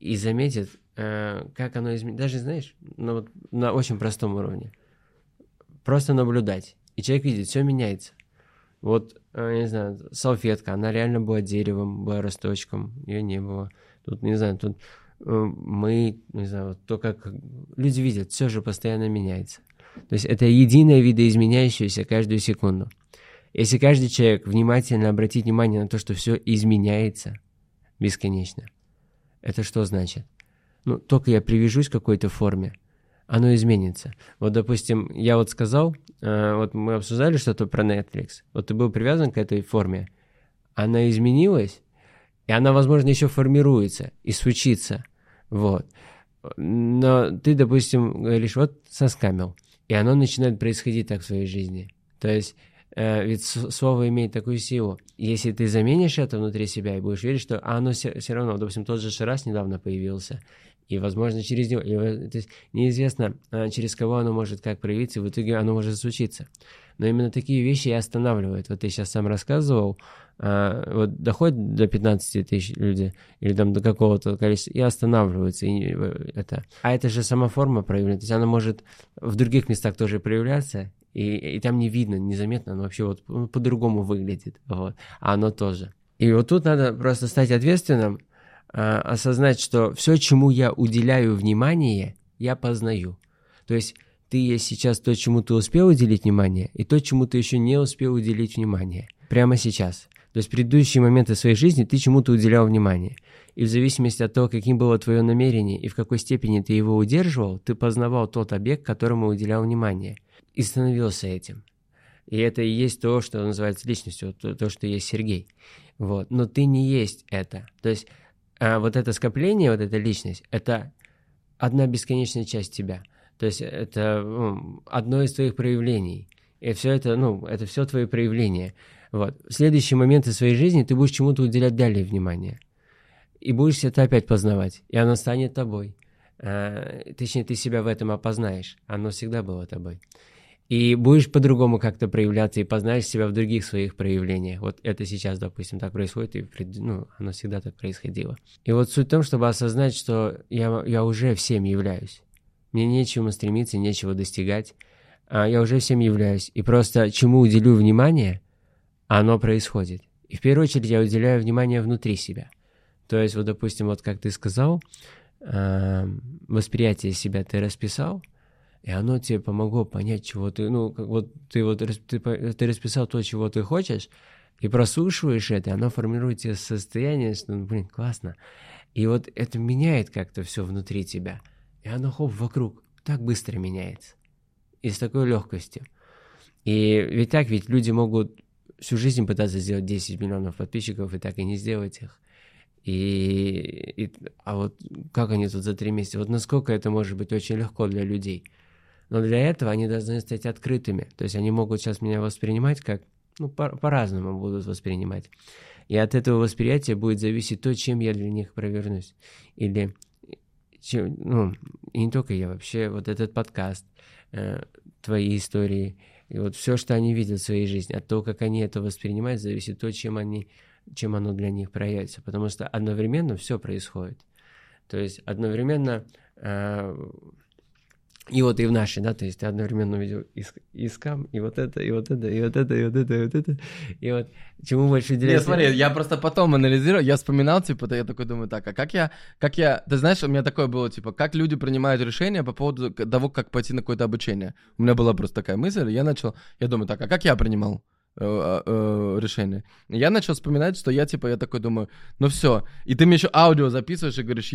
и заметит, как оно изменится, даже, знаешь, ну, на очень простом уровне. Просто наблюдать. И человек видит, все меняется. Вот, не знаю, салфетка, она реально была деревом, была росточком, ее не было. Тут, не знаю, тут мы, не знаю, вот то, как люди видят, все же постоянно меняется. То есть это единое видоизменяющееся каждую секунду. Если каждый человек внимательно обратит внимание на то, что все изменяется бесконечно, это что значит? Ну, только я привяжусь к какой-то форме, оно изменится. Вот, допустим, я вот сказал, вот мы обсуждали что-то про Netflix, вот ты был привязан к этой форме, она изменилась, и она, возможно, еще формируется и случится, вот. но ты, допустим, говоришь, вот соскамил, и оно начинает происходить так в своей жизни. То есть ведь слово имеет такую силу. Если ты заменишь это внутри себя и будешь верить, что оно все равно, допустим, тот же Шарас недавно появился, и, возможно, через него, то есть неизвестно, через кого оно может как проявиться, и в итоге оно может случиться. Но именно такие вещи и останавливают. Вот ты сейчас сам рассказывал, вот доходит до 15 тысяч людей, или там до какого-то количества, и останавливаются. И это. А это же сама форма проявлена, то есть она может в других местах тоже проявляться, и там не видно, незаметно, оно вообще вот по-другому выглядит, вот, а оно тоже. И вот тут надо просто стать ответственным, осознать, что все, чему я уделяю внимание, я познаю. То есть ты есть сейчас то, чему ты успел уделить внимание, и то, чему ты еще не успел уделить внимание. Прямо сейчас. То есть предыдущие моменты своей жизни ты чему-то уделял внимание. И в зависимости от того, каким было твое намерение и в какой степени ты его удерживал, ты познавал тот объект, которому уделял внимание. И становился этим. И это и есть то, что называется личностью, то, что есть Сергей. Вот. Но ты не есть это. То есть вот это скопление, вот эта личность, это одна бесконечная часть тебя. То есть это одно из твоих проявлений. И все это, это все твои проявления. Вот. В следующие моменты своей жизни ты будешь чему-то уделять далее внимание. И будешь это опять познавать. И оно станет тобой. Точнее, ты себя в этом опознаешь. Оно всегда было тобой. И будешь по-другому как-то проявляться и познаешь себя в других своих проявлениях. Вот это сейчас, допустим, так происходит, и оно всегда так происходило. И вот суть в том, чтобы осознать, что я уже всем являюсь. Мне нечего стремиться, нечего достигать. Я уже всем являюсь. И просто чему уделю внимание, оно происходит. И в первую очередь я уделяю внимание внутри себя. То есть, вот, допустим, вот как ты сказал, восприятие себя ты расписал, и оно тебе помогло понять, чего ты... ты расписал то, чего ты хочешь, и прослушиваешь это, и оно формирует тебе состояние, что, классно. И вот это меняет как-то все внутри тебя. И оно, хоп, вокруг. Так быстро меняется. И с такой легкостью. И ведь так, ведь люди могут всю жизнь пытаться сделать 10 миллионов подписчиков и так и не сделать их. А вот как они тут за 3 месяца? Вот насколько это может быть очень легко для людей. Но для этого они должны стать открытыми. То есть они могут сейчас меня воспринимать как... по-разному будут воспринимать. И от этого восприятия будет зависеть то, чем я для них провернусь. Или... и не только я, вообще вот этот подкаст, твои истории, и вот все, что они видят в своей жизни, от того, как они это воспринимают, зависит то, чем оно для них проявится, потому что одновременно все происходит, то есть одновременно, и вот и в нашей, да, то есть ты одновременно увидел и скам, и вот это, и вот это, и вот это, и вот это, и вот это, и вот чему больше уделяется. Нет, смотри, я просто потом анализировал, я вспоминал, я такой думаю, а как я, ты знаешь, у меня такое было, как люди принимают решения по поводу того, как пойти на какое-то обучение. У меня была просто такая мысль, я думаю, а как я принимал решение? Я начал вспоминать, что я такой думаю, все, и ты мне еще аудио записываешь и говоришь,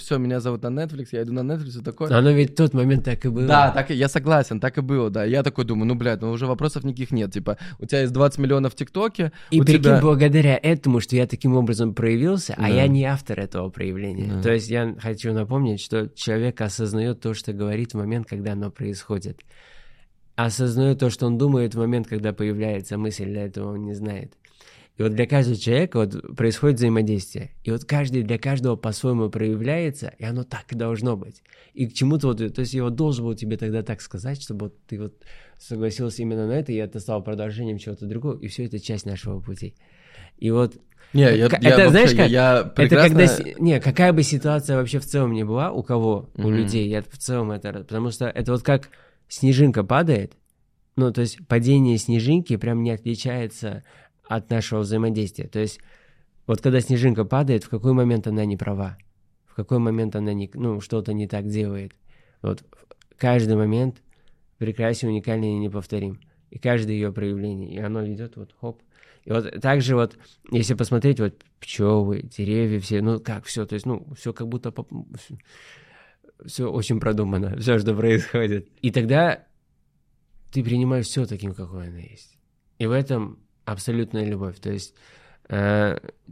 все, меня зовут на Netflix, я иду на Netflix, и такое. Оно ведь в тот момент так и было. Да, я согласен, так и было, да. Я такой думаю, уже вопросов никаких нет, у тебя есть 20 миллионов в ТикТоке. И прикинь, благодаря этому, что я таким образом проявился, да. А я не автор этого проявления. Да. То есть я хочу напомнить, что человек осознает то, что говорит в момент, когда оно происходит. Осознаю то, что он думает в момент, когда появляется мысль, для этого он не знает. И вот для каждого человека происходит взаимодействие. И каждый для каждого по-своему проявляется, и оно так и должно быть. И к чему-то то есть я должен был тебе тогда так сказать, чтобы ты согласился именно на это, и это стало продолжением чего-то другого, и все это часть нашего пути. И какая бы ситуация вообще в целом ни была у кого, у людей, я в целом это... Потому что это как... Снежинка падает, то есть падение снежинки прям не отличается от нашего взаимодействия. То есть когда снежинка падает, в какой момент она не права, в какой момент она что-то не так делает. Каждый момент прекрасен, уникален и неповторим. И каждое ее проявление, и оно идет хоп. И также если посмотреть, пчелы, деревья, все, все, то есть, все как будто... Все очень продумано, все, что происходит. И тогда ты принимаешь все таким, какое оно есть. И в этом абсолютная любовь. То есть,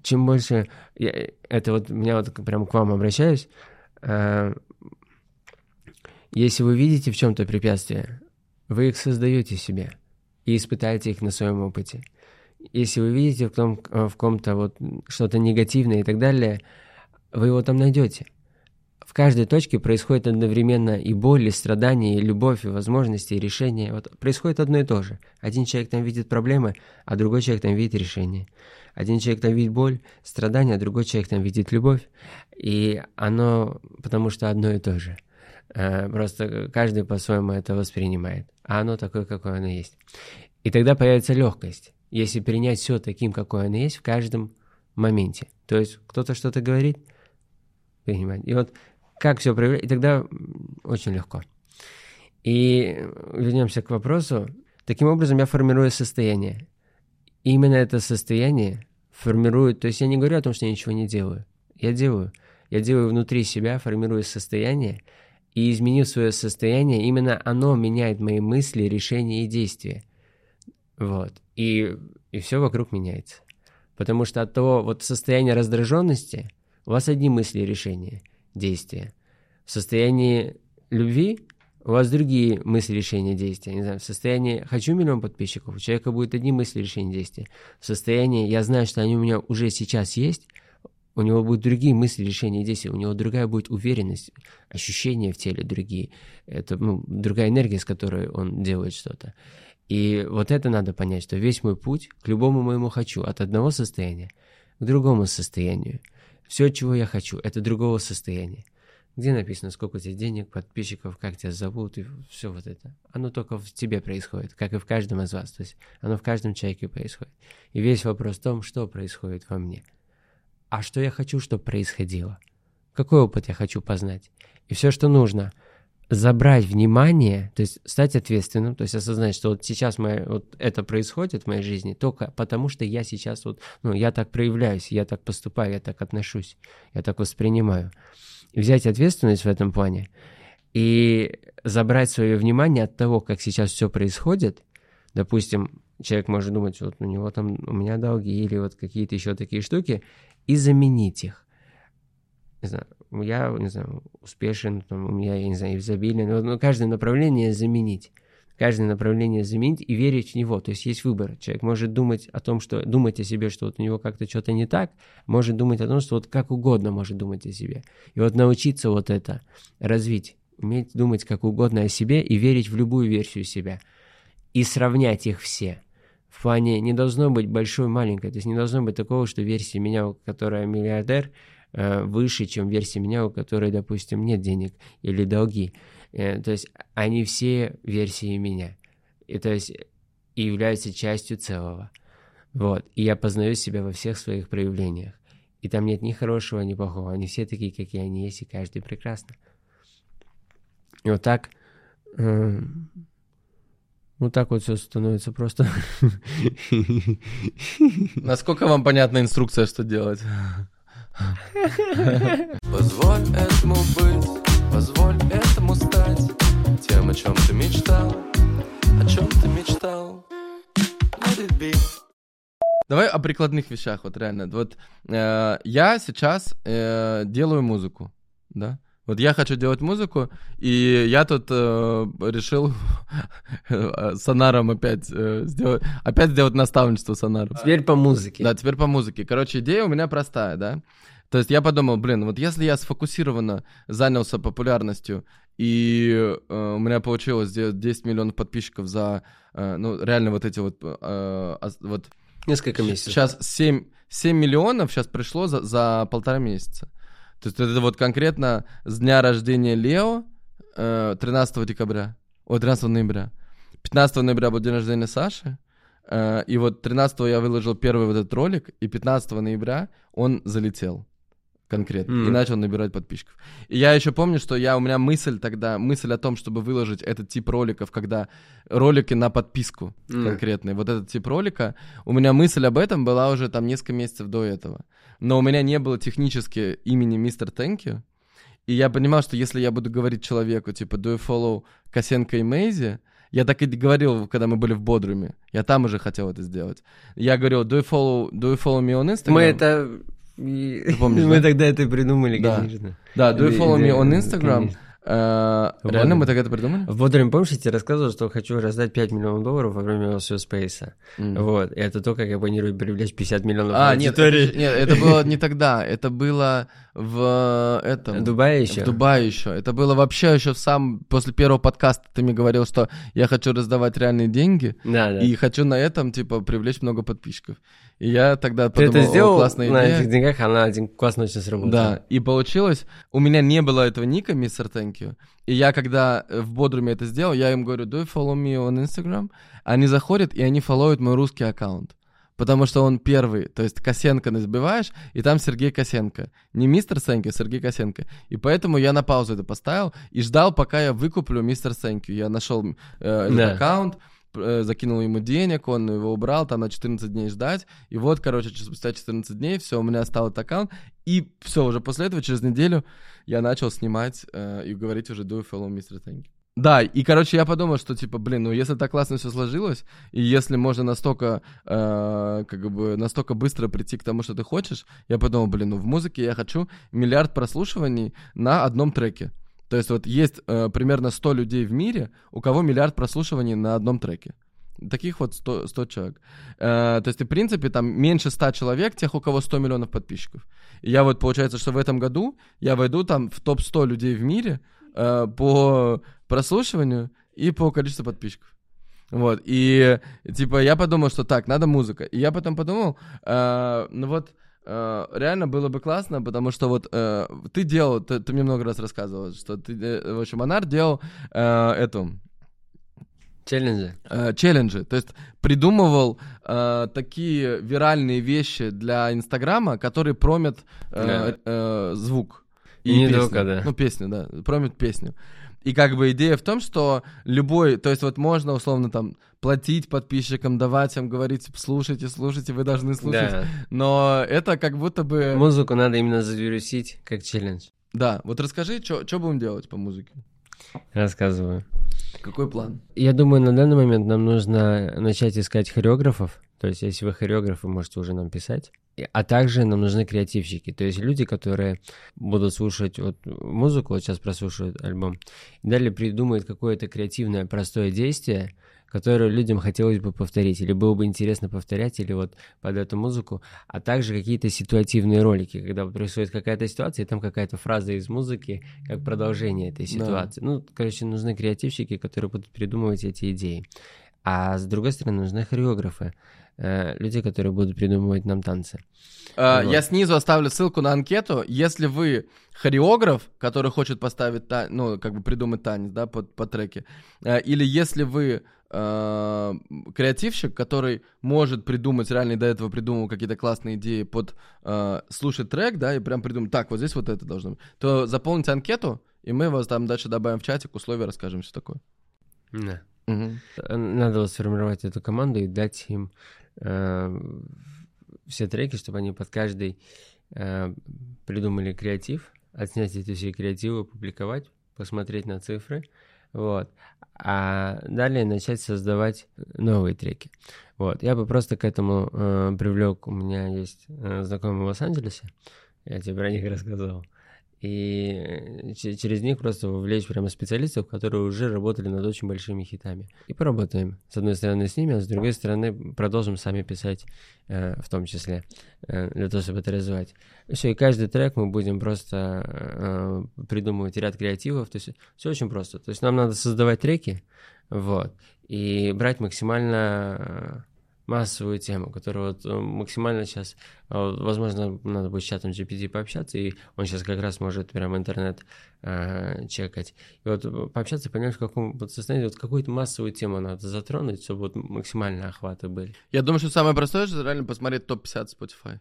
чем больше... Я, это меня прям к вам обращаюсь. Если вы видите в чем-то препятствия, вы их создаете себе и испытаете их на своем опыте. Если вы видите в ком-то вот что-то негативное и так далее, вы его там найдете. В каждой точке происходит одновременно и боль, и страдания, и любовь, и возможности, и решения. Вот происходит одно и то же. Один человек там видит проблемы, а другой человек там видит решение. Один человек там видит боль, страдания, а другой человек там видит любовь. И оно потому что одно и то же. Просто каждый по-своему это воспринимает. А оно такое, какое оно есть. И тогда появится легкость, если принять все таким, какое оно есть в каждом моменте. То есть кто-то что-то говорит, принимать. И вот как все проявлять, и тогда очень легко. И вернемся к вопросу. Таким образом, я формирую состояние. И именно это состояние формирует... То есть я не говорю о том, что я ничего не делаю. Я делаю внутри себя, формирую состояние, и, изменив свое состояние, именно оно меняет мои мысли, решения и действия. Вот. И все вокруг меняется. Потому что от того вот состояния раздраженности у вас одни мысли, решения, действия. В состоянии любви у вас другие мысли, решения, действия. Не знаю, в состоянии «хочу миллион подписчиков» у человека будут одни мысли, решения, действия. В состоянии «я знаю, что они у меня уже сейчас есть», у него будут другие мысли, решения, действия, у него другая будет уверенность, ощущения в теле другие, это другая энергия, с которой он делает что-то. И вот это надо понять, что весь мой путь к любому моему «хочу» от одного состояния к другому состоянию. Все, чего я хочу, это другого состояния. Где написано, сколько у тебя денег, подписчиков, как тебя зовут, и все вот это. Оно только в тебе происходит, как и в каждом из вас. То есть оно в каждом человеке происходит. И весь вопрос в том, что происходит во мне. А что я хочу, чтобы происходило? Какой опыт я хочу познать? И все, что нужно, забрать внимание, то есть стать ответственным, то есть осознать, что вот сейчас вот это происходит в моей жизни только потому, что я сейчас я так проявляюсь, я так поступаю, я так отношусь, я так воспринимаю. И взять ответственность в этом плане и забрать свое внимание от того, как сейчас все происходит. Допустим, человек может думать, вот у него там, у меня долги или вот какие-то еще такие штуки, и заменить их. Не знаю, я, не знаю, успешен, там, у меня, я не знаю, изобилен. Но каждое направление заменить. Каждое направление заменить и верить в него. То есть выбор. Человек может думать о том, что... Думать о себе, что вот у него как-то что-то не так. Может думать о том, что вот как угодно может думать о себе. И вот научиться вот это развить. Уметь думать как угодно о себе и верить в любую версию себя. И сравнять их все. В плане не должно быть большой и маленькой. То есть не должно быть такого, что версия меня, которая миллиардер, выше, чем версия меня, у которой, допустим, нет денег или долги. То есть они все версии меня. И то есть и являются частью целого. Вот. И я познаю себя во всех своих проявлениях. И там нет ни хорошего, ни плохого. Они все такие, какие они есть, и каждый прекрасно. И вот так... Вот так вот все становится просто. Насколько вам понятна инструкция, что делать? Позволь этому быть, позволь этому стать тем, о чем ты мечтал, о чем ты мечтал. Давай о прикладных вещах, вот реально. Вот я сейчас делаю музыку, да? Вот я хочу делать музыку, и я тут решил с Анаром опять сделать наставничество с Анаром. Теперь по музыке. Да, теперь по музыке. Короче, идея у меня простая, да. То есть я подумал, вот если я сфокусированно занялся популярностью, и у меня получилось 10 миллионов подписчиков за, реально вот эти вот... Несколько месяцев. Сейчас 7 миллионов сейчас пришло за 1,5 месяца. То есть это вот конкретно с дня рождения Лео, 13 ноября. 15 ноября был день рождения Саши, и вот 13 я выложил первый вот этот ролик, и 15 ноября он залетел конкретно, и начал набирать подписчиков. И я еще помню, что у меня мысль о том, чтобы выложить этот тип роликов, когда ролики на подписку конкретные, вот этот тип ролика, у меня мысль об этом была уже там несколько месяцев до этого. Но у меня не было технически имени Mr. Thank You, и я понимал, что если я буду говорить человеку, типа, do you follow Косенко и Мейзи, я так и говорил, когда мы были в Бодруме, я там уже хотел это сделать. Я говорил, do you follow me on Instagram? Мы это... Помнишь, мы тогда это придумали, конечно. Да, do you follow me on Instagram? Реально мы так это придумали? В Бодруме, помнишь, я тебе рассказывал, что хочу раздать $5 миллионов долларов во время Space. Вот. Это то, как я планирую привлечь 50 миллионов аудитории. Нет, это было не тогда. Это было в этом... В Дубае еще. Это было вообще еще в самом... После первого подкаста ты мне говорил, что я хочу раздавать реальные деньги. Да. И хочу на этом, типа, привлечь много подписчиков. И я тогда подумал, классная идея. Ты это сделал на этих деньгах, она классно очень сработала. Да. И получилось. У меня не было этого ника, Mr. Thank You. И я, когда в Бодруме это сделал, я им говорю: do you follow me on Instagram? Они заходят, и они фолловят мой русский аккаунт. Потому что он первый. То есть Косенко назбиваешь, и там Сергей Косенко. Не мистер Сенкю, Сергей Косенко. И поэтому я на паузу это поставил и ждал, пока я выкуплю мистер Сенкю. Я нашел этот аккаунт, закинул ему денег, он его убрал, там на 14 дней ждать. И вот, короче, спустя 14 дней, все, у меня стал этот аккаунт. И все, уже после этого, через неделю, я начал снимать и говорить уже do you follow Mr. Thank You. Да, и, короче, я подумал, что, типа, блин, ну, если так классно все сложилось, и если можно настолько, настолько быстро прийти к тому, что ты хочешь, я подумал, блин, ну, в музыке я хочу 1 миллиард прослушиваний на одном треке. То есть вот есть примерно 100 людей в мире, у кого 1 миллиард прослушиваний на одном треке. Таких вот 100 человек. То есть, в принципе, там меньше 100 человек, тех, у кого 100 миллионов подписчиков. И я вот, получается, что в этом году я войду там в топ-100 людей в мире по прослушиванию и по количеству подписчиков. Вот, и типа я подумал, что так, надо музыка. И я потом подумал, реально было бы классно, потому что вот ты делал, ты мне много раз рассказывал, что ты, в общем, Anar делал челленджи, то есть придумывал такие виральные вещи для Инстаграма, которые промят звук и не песню. Промят песню. И как бы идея в том, что любой, то есть вот можно условно там платить подписчикам, давать им, говорить, слушайте, вы должны слушать, да. Но это как будто бы... Музыку надо именно завирусить, как челлендж. Да, вот расскажи, что будем делать по музыке? Рассказываю. Какой план? Я думаю, на данный момент нам нужно начать искать хореографов, то есть если вы хореографы, можете уже нам писать. А также нам нужны креативщики, то есть люди, которые будут слушать вот музыку, вот сейчас прослушают альбом, и далее придумают какое-то креативное простое действие, которое людям хотелось бы повторить, или было бы интересно повторять, или вот под эту музыку, а также какие-то ситуативные ролики, когда происходит какая-то ситуация, и там какая-то фраза из музыки, как продолжение этой ситуации. Да. Ну, короче, нужны креативщики, которые будут придумывать эти идеи. А с другой стороны, нужны хореографы, люди, которые будут придумывать нам танцы. Вот. Я снизу оставлю ссылку на анкету. Если вы хореограф, который хочет поставить, придумать танец, да, по треке, или если вы креативщик, который может придумать, реально до этого придумывал какие-то классные идеи под слушать трек, да, и прям придумать, так, вот здесь вот это должно быть, то заполните анкету, и мы вас там дальше добавим в чатик, условия расскажем, что такое. Да. Угу. Надо сформировать эту команду и дать им все треки, чтобы они под каждый придумали креатив, отснять эти все креативы, опубликовать, посмотреть на цифры, вот, а далее начать создавать новые треки. Вот, я бы просто к этому привлек, у меня есть знакомый в Лос-Анджелесе, я тебе про них рассказывал. И через них просто вовлечь прямо специалистов, которые уже работали над очень большими хитами. И поработаем, с одной стороны, с ними, а с другой стороны, продолжим сами писать, в том числе, для того, чтобы это развивать. Все, и каждый трек мы будем просто придумывать ряд креативов. То есть все очень просто. То есть нам надо создавать треки, вот, и брать максимально... массовую тему, которая вот максимально сейчас, возможно, надо будет с чатом GPT пообщаться, и он сейчас как раз может прям интернет чекать. И вот пообщаться, понять, в каком состоянии, вот какую-то массовую тему надо затронуть, чтобы вот максимально охваты были. Я думаю, что самое простое, что реально посмотреть топ-50 Spotify.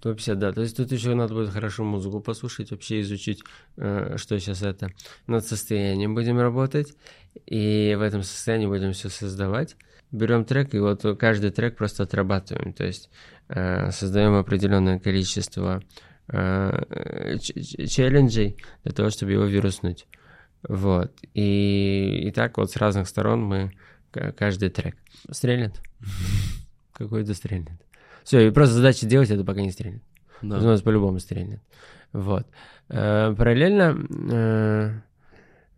Топ-50, да. То есть тут еще надо будет хорошо музыку послушать, вообще изучить, что сейчас это. Над состоянием будем работать, и в этом состоянии будем все создавать. Берем трек, и вот каждый трек просто отрабатываем, то есть создаем определенное количество челленджей для того, чтобы его вируснуть. Вот. И так вот с разных сторон мы каждый трек. Стрельнет? Какой-то стрельнет. Все, и просто задача делать это, пока не стрельнет. Да. У нас по-любому стрельнет. Вот. Параллельно,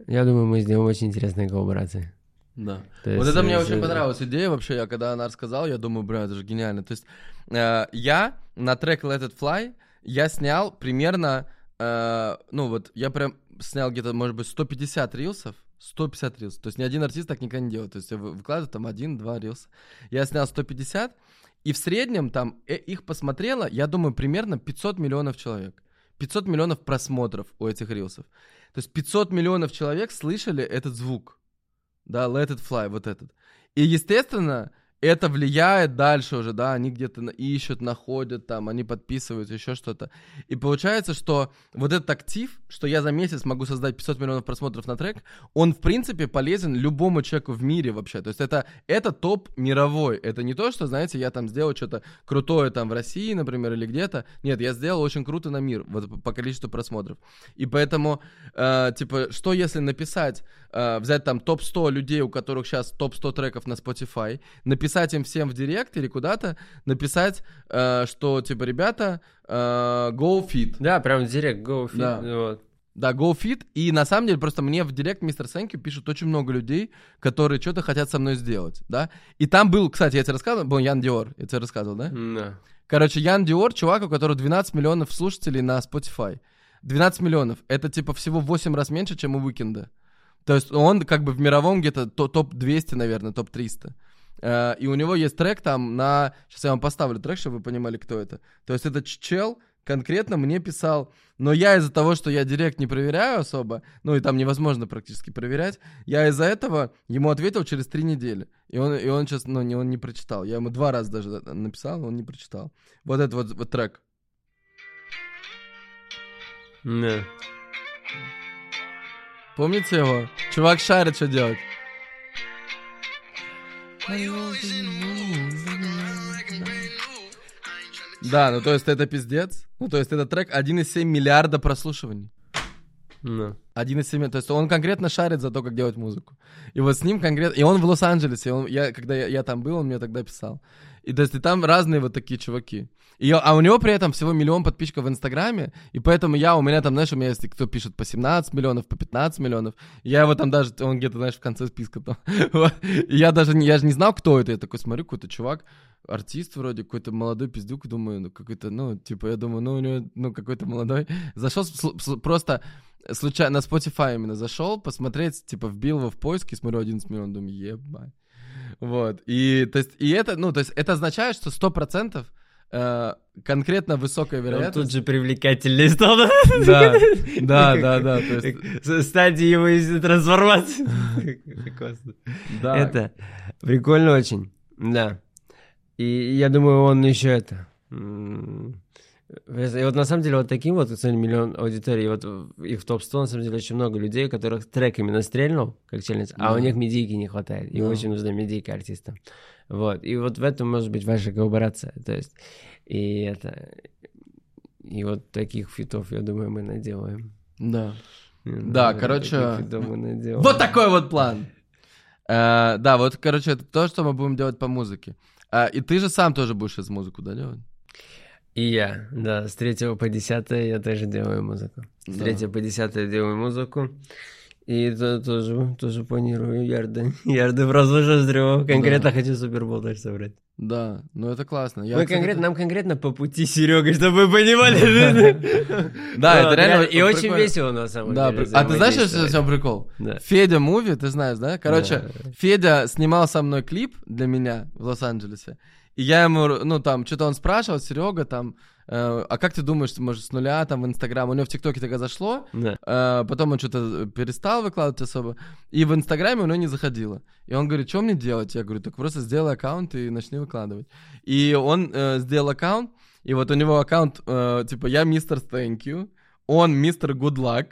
я думаю, мы сделаем очень интересные коллаборации. Да. То вот есть, это мне очень понравилась идея вообще. Я когда Анар сказал, я думаю, бля, это же гениально. То есть я на трек Let It Fly я снял примерно, ну вот, я прям снял где-то, может быть, 150 рилсов. 150 рилсов. То есть ни один артист так никогда не делает. То есть я выкладываю там 1-2 рилса. Я снял 150, и в среднем там их посмотрело, я думаю, примерно 500 миллионов человек. 500 миллионов просмотров у этих рилсов. То есть 500 миллионов человек слышали этот звук. Да, Let It Fly, вот этот. И, естественно, это влияет дальше уже, да, они где-то ищут, находят, там, они подписываются, еще что-то. И получается, что вот этот актив, что я за месяц могу создать 500 миллионов просмотров на трек, он, в принципе, полезен любому человеку в мире вообще. То есть это топ мировой. Это не то, что, знаете, я там сделал что-то крутое там в России, например, или где-то. Нет, я сделал очень круто на мир вот, по количеству просмотров. И поэтому, типа, что если написать, взять там топ-100 людей, у которых сейчас топ-100 треков на Spotify, написать им всем в директ или куда-то, написать, что, типа, ребята, go fit. Да, прям в директ go fit. Да. Вот. Да, go fit. И на самом деле просто мне в директ Mr. Thank You пишут очень много людей, которые что-то хотят со мной сделать, да. И там был, кстати, я тебе рассказывал, был Ян Диор, я тебе рассказывал, да? Да. Короче, Ян Диор, чувак, у которого 12 миллионов слушателей на Spotify. 12 миллионов. Это, типа, всего 8 раз меньше, чем у Weeknd. То есть он как бы в мировом где-то топ-200, наверное, топ-300. И у него есть трек там на... Сейчас я вам поставлю трек, чтобы вы понимали, кто это. То есть этот чел конкретно мне писал. Но я из-за того, что я директ не проверяю особо, ну и там невозможно практически проверять, я из-за этого ему ответил через 3 недели. И он сейчас, ну, он не прочитал. Я ему 2 раза даже написал, он не прочитал. Вот этот вот трек. Не. Помните его? Чувак шарит, что делать. Да, ну то есть это пиздец. Ну то есть этот трек 1,7 миллиарда прослушиваний. Да. 1,7, то есть он конкретно шарит за то, как делать музыку. И вот с ним конкретно... И он в Лос-Анджелесе. Когда я там был, он мне тогда писал. И то есть и там разные вот такие чуваки. А у него при этом всего 1 миллион подписчиков в Инстаграме, и поэтому у меня там, знаешь, у меня есть кто пишет по 17 миллионов, по 15 миллионов, я его там даже, он где-то, знаешь, в конце списка там. Вот. И я же не знал, кто это, я такой смотрю, какой-то чувак, артист вроде, какой-то молодой пиздюк, думаю, ну какой-то, ну, типа, я думаю, ну, у него, ну, какой-то молодой. Зашел просто случайно, на Spotify именно зашел, посмотреть, типа, вбил его в поиске, смотрю, 11 миллионов, думаю, ебать. Вот, и то есть, это означает, что 100% конкретно высокая вероятность. Он тут же привлекательный стал. Да, да, да, да. Стадии его трансформации. Это прикольно очень, да. И я думаю, он еще это... И вот на самом деле вот таким вот миллион аудиторий, вот их в топ-100 на самом деле очень много людей, которых трек именно стрельнул, как челлендж, а у них медийки не хватает, и очень нужна медийка артистам. Вот, и вот в этом может быть ваша коллаборация, то есть, и вот таких фитов, я думаю, мы наделаем. Да, да, короче, вот такой вот план. Да, вот, короче, это то, что мы будем делать по музыке. И ты же сам тоже будешь эту музыку, да, делать? И я, да, с 3 по 10 я тоже делаю музыку. С 3 по 10 я делаю музыку. И тоже планирую ярды просто жестрево. Конкретно хочу Супербол даже собрать. Да, ну это классно. Нам конкретно по пути Серега, чтобы вы понимали. Да, это реально. И очень весело на самом деле. А ты знаешь, что в чем прикол? Федя муви, ты знаешь, да? Короче, Федя снимал со мной клип для меня в Лос-Анджелесе. И я ему, ну, там, что-то он спрашивал, Серега, там, а как ты думаешь, может, с нуля, там, в Инстаграм? У него в ТикТоке тогда зашло, да. Потом он что-то перестал выкладывать особо, и в Инстаграме у него не заходило. И он говорит, что мне делать? Я говорю, так просто сделай аккаунт и начни выкладывать. И он сделал аккаунт, и вот у него аккаунт, типа, я мистер Thank You, он мистер Good Luck.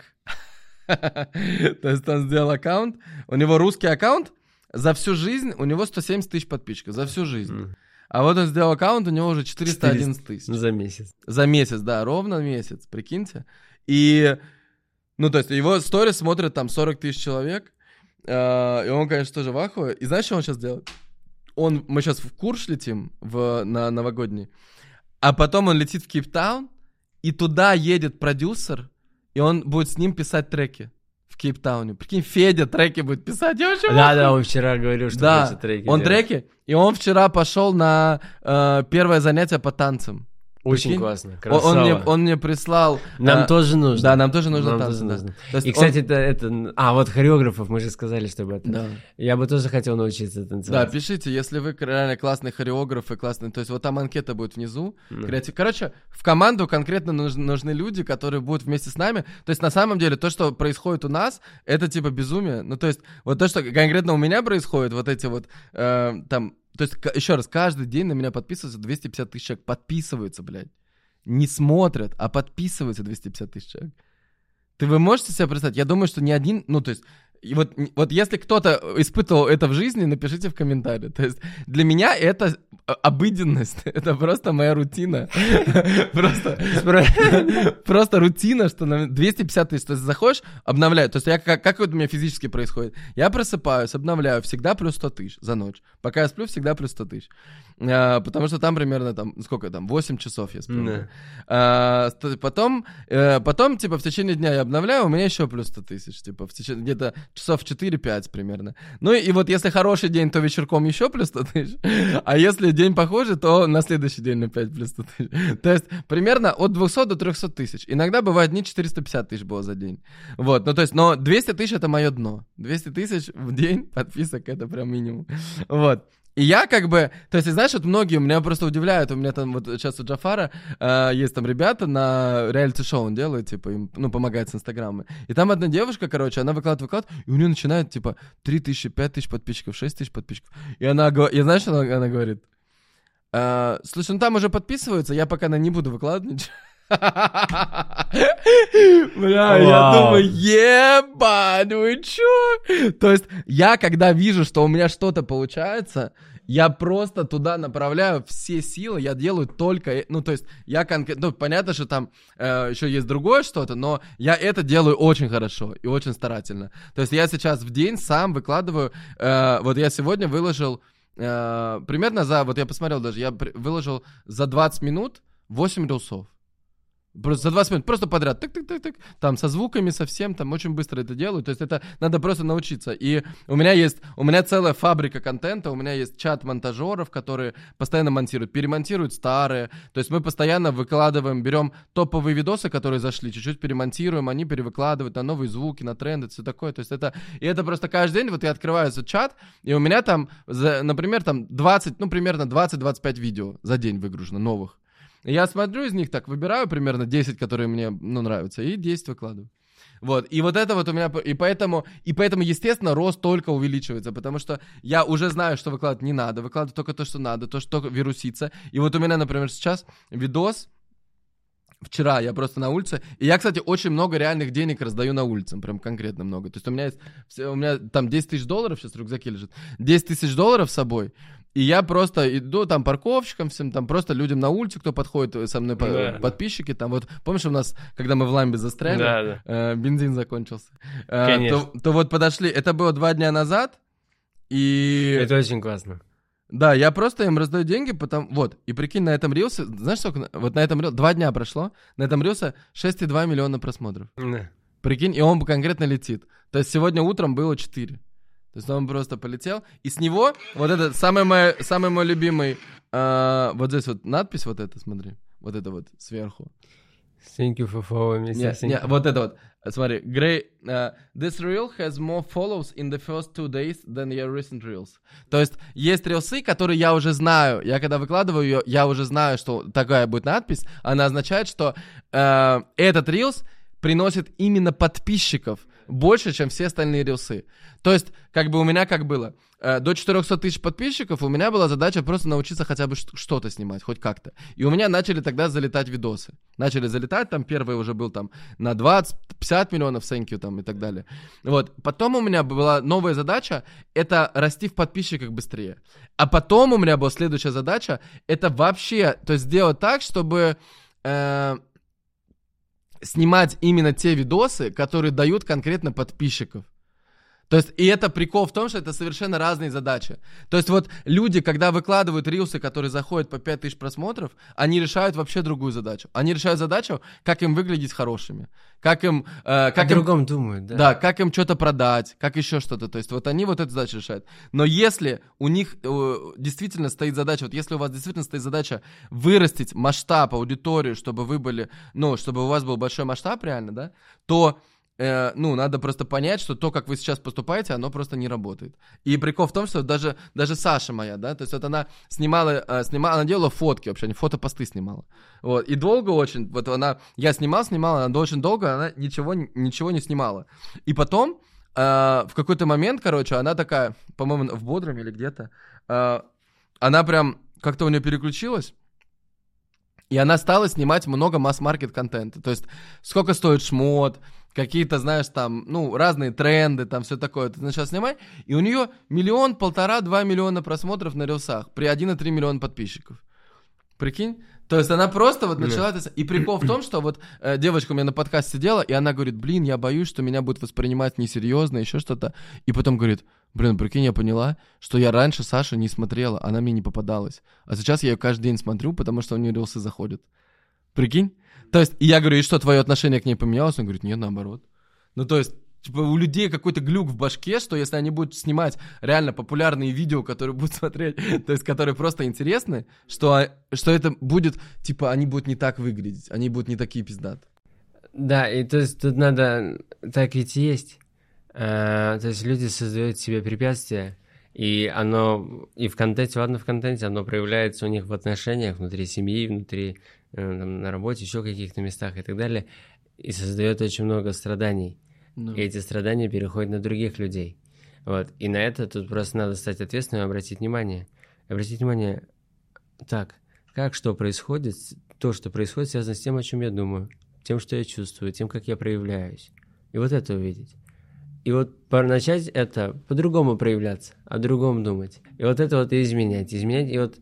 То есть он сделал аккаунт, у него русский аккаунт, за всю жизнь у него 170 тысяч подписчиков, за всю жизнь. А вот он сделал аккаунт, у него уже 411 тысяч. За месяц. За месяц, да, ровно месяц, прикиньте. И, ну, то есть, его сторис смотрят там 40 тысяч человек, и он, конечно, тоже в ахуе. И знаешь, что он сейчас делает? Мы сейчас в Курш летим на новогодний, а потом он летит в Кейптаун, И туда едет продюсер, и он будет с ним писать треки в Кейптауне. Прикинь, Федя треки будет писать. Я вообще да, он вчера говорил, что да, будет треки. Он делает треки, и он вчера пошел на первое занятие по танцам. Очень прикинь? Классно, красава. Он мне прислал... Нам тоже нужно. Да, нам тоже нужно танцы. Нужно. Да. И, кстати, вот хореографов, мы же сказали, чтобы это... Да. Я бы тоже хотел научиться танцевать. Да, пишите, если вы реально классный хореограф и классный... То есть вот там анкета будет внизу. Да. Короче, в команду конкретно нужны люди, которые будут вместе с нами. То есть на самом деле то, что происходит у нас, это типа безумие. Ну то есть вот то, что конкретно у меня происходит, вот эти вот там... То есть, еще раз, каждый день на меня подписываются 250 тысяч человек. Подписываются, блядь. Не смотрят, а подписываются 250 тысяч человек. Вы можете себе представить? Я думаю, что ни один... Ну, то есть, вот если кто-то испытывал это в жизни, напишите в комментариях. То есть, для меня это обыденность. Это просто моя рутина. Просто рутина, что на 250 тысяч. То есть, заходишь, обновляю. То есть, как это у меня физически происходит? Я просыпаюсь, обновляю. Всегда плюс 100 тысяч за ночь. Пока я сплю, всегда плюс 100 тысяч. Потому что там примерно, 8 часов я сплю. Потом, в течение дня я обновляю, у меня еще плюс 100 тысяч. Где-то часов 4-5 примерно. Ну и вот если хороший день, то вечерком еще плюс 100 тысяч. А если день похожий, то на следующий день опять плюс 100 тысяч. То есть примерно от 200 до 300 тысяч. Иногда бывают дни 450 тысяч было за день. Вот, ну то есть, но 200 тысяч это мое дно. 200 тысяч в день подписок это прям минимум. Вот. И я то есть, знаешь, вот многие меня просто удивляют, у меня там вот сейчас у Джафара есть там ребята на реалити-шоу, он делает, им, помогает с Инстаграмом. И там одна девушка, она выкладывает, и у нее начинает, 3 тысячи, 5 тысяч подписчиков, 6 тысяч подписчиков. И она, знаешь, что она говорит? Слушай, там уже подписываются, я пока не буду выкладывать. Бля, я думаю, ебать, вы чё? То есть я, когда вижу, что у меня что-то получается, я просто туда направляю все силы, я делаю только... Ну, то есть я конкретно... Ну, понятно, что там еще есть другое что-то, но я это делаю очень хорошо и очень старательно. То есть я сейчас в день сам выкладываю... Вот я сегодня выложил... Примерно за... Вот я посмотрел даже, я выложил за 20 минут 8 рилсов. Просто за 20 минут, просто подряд, тык-тык-тык-тык, там, со звуками, со всем, там, очень быстро это делаю, то есть это надо просто научиться, и у меня целая фабрика контента, у меня есть чат монтажеров, которые постоянно монтируют, перемонтируют старые, то есть мы постоянно выкладываем, берем топовые видосы, которые зашли, чуть-чуть перемонтируем, они перевыкладывают на новые звуки, на тренды, все такое, то есть это просто каждый день, вот я открываю этот чат, и у меня там, например, там 20, примерно 20-25 видео за день выгружено новых. Я смотрю из них так, выбираю примерно 10, которые мне, нравятся, и 10 выкладываю. Вот, и вот это вот у меня, и поэтому, естественно, рост только увеличивается, потому что я уже знаю, что выкладывать не надо, выкладываю только то, что надо, то, что вирусится. И вот у меня, например, сейчас видос, вчера я просто на улице, и я, кстати, очень много реальных денег раздаю на улице, прям конкретно много. То есть у меня там $10,000 сейчас в рюкзаке лежит, $10,000 с собой. И я просто иду там парковщикам всем, там просто людям на улице, кто подходит со мной, да. Подписчики, там вот, помнишь, у нас, когда мы в Ламбе застряли, да. Бензин закончился, то вот подошли, это было 2 дня назад, и... Это очень классно. Да, я просто им раздаю деньги, и прикинь, на этом рилсе, знаешь, сколько, вот на этом рилсе, 2 дня прошло, на этом рилсе 6,2 миллиона просмотров, да. Прикинь, и он конкретно летит, то есть сегодня утром было 4. То есть он просто полетел, и с него вот этот самый мой любимый, вот здесь вот надпись, вот это, смотри, вот это вот сверху. Thank you for following me. Не, вот это вот, смотри, Grey, this reel has more follows in the first 2 days than your recent reels. То есть рилсы, которые я уже знаю, я когда выкладываю ее, я уже знаю, что такая будет надпись, она означает, что этот рилс приносит именно подписчиков, больше, чем все остальные рилсы. То есть, у меня как было? До 400 тысяч подписчиков у меня была задача просто научиться хотя бы что-то снимать, хоть как-то. И у меня начали тогда залетать видосы. Начали залетать, там первый уже был там на 20-50 миллионов, thank you, там и так далее. Вот. Потом у меня была новая задача, это расти в подписчиках быстрее. А потом у меня была следующая задача, это вообще, то есть сделать так, чтобы... снимать именно те видосы, которые дают конкретно подписчиков. То есть, и это прикол в том, что это совершенно разные задачи. То есть, вот люди, когда выкладывают рилсы, которые заходят по 5000 просмотров, они решают вообще другую задачу. Они решают задачу, как им выглядеть хорошими, как им... как о другом им, думают, да. Да, как им что-то продать, как еще что-то. То есть, вот они вот эту задачу решают. Но если у них действительно стоит задача, вот если у вас действительно стоит задача вырастить масштаб, аудиторию, чтобы вы были, ну, чтобы у вас был большой масштаб реально, да, то... ну, надо просто понять, что то, как вы сейчас поступаете, оно просто не работает. И прикол в том, что даже Саша моя, да, то есть вот она снимала, она делала фотки вообще, фотопосты снимала. Вот, и долго очень, вот она, я снимала, она очень долго, она ничего не снимала. И потом в какой-то момент, короче, она такая, по-моему, в Бодруме или где-то, она прям как-то у нее переключилась, и она стала снимать много масс-маркет контента. То есть сколько стоит шмот, какие-то, знаешь, там, ну, разные тренды, там, все такое. Ты начал снимать, и у нее 1-1.5-2 миллиона просмотров на рилсах при 1,3 миллиона подписчиков. Прикинь? То есть она просто вот начала... И прикол в том, что вот девочка у меня на подкасте сидела, и она говорит, блин, я боюсь, что меня будут воспринимать несерьезно, еще что-то. И потом говорит, блин, прикинь, я поняла, что я раньше Сашу не смотрела, она мне не попадалась. А сейчас я ее каждый день смотрю, потому что у нее рилсы заходят. Прикинь? То есть, и я говорю, и что, твое отношение к ней поменялось? Он говорит, нет, наоборот. Ну, то есть, типа, у людей какой-то глюк в башке, что если они будут снимать реально популярные видео, которые будут смотреть, то есть, которые просто интересны, что это будет, типа, они будут не так выглядеть, они будут не такие пиздаты. Да, и то есть, тут надо, так ведь и есть. То есть, люди создают себе препятствия, и оно, и в контенте, ладно, в контенте, оно проявляется у них в отношениях, внутри семьи, внутри... на работе, еще в каких-то местах и так далее, и создает очень много страданий. No. И эти страдания переходят на других людей. Вот. И на это тут просто надо стать ответственным и обратить внимание. Обратить внимание, так, как что происходит, то, что происходит, связано с тем, о чем я думаю, тем, что я чувствую, тем, как я проявляюсь. И вот это увидеть. И вот начать это по-другому проявляться, о другом думать. И вот это вот и изменять. И вот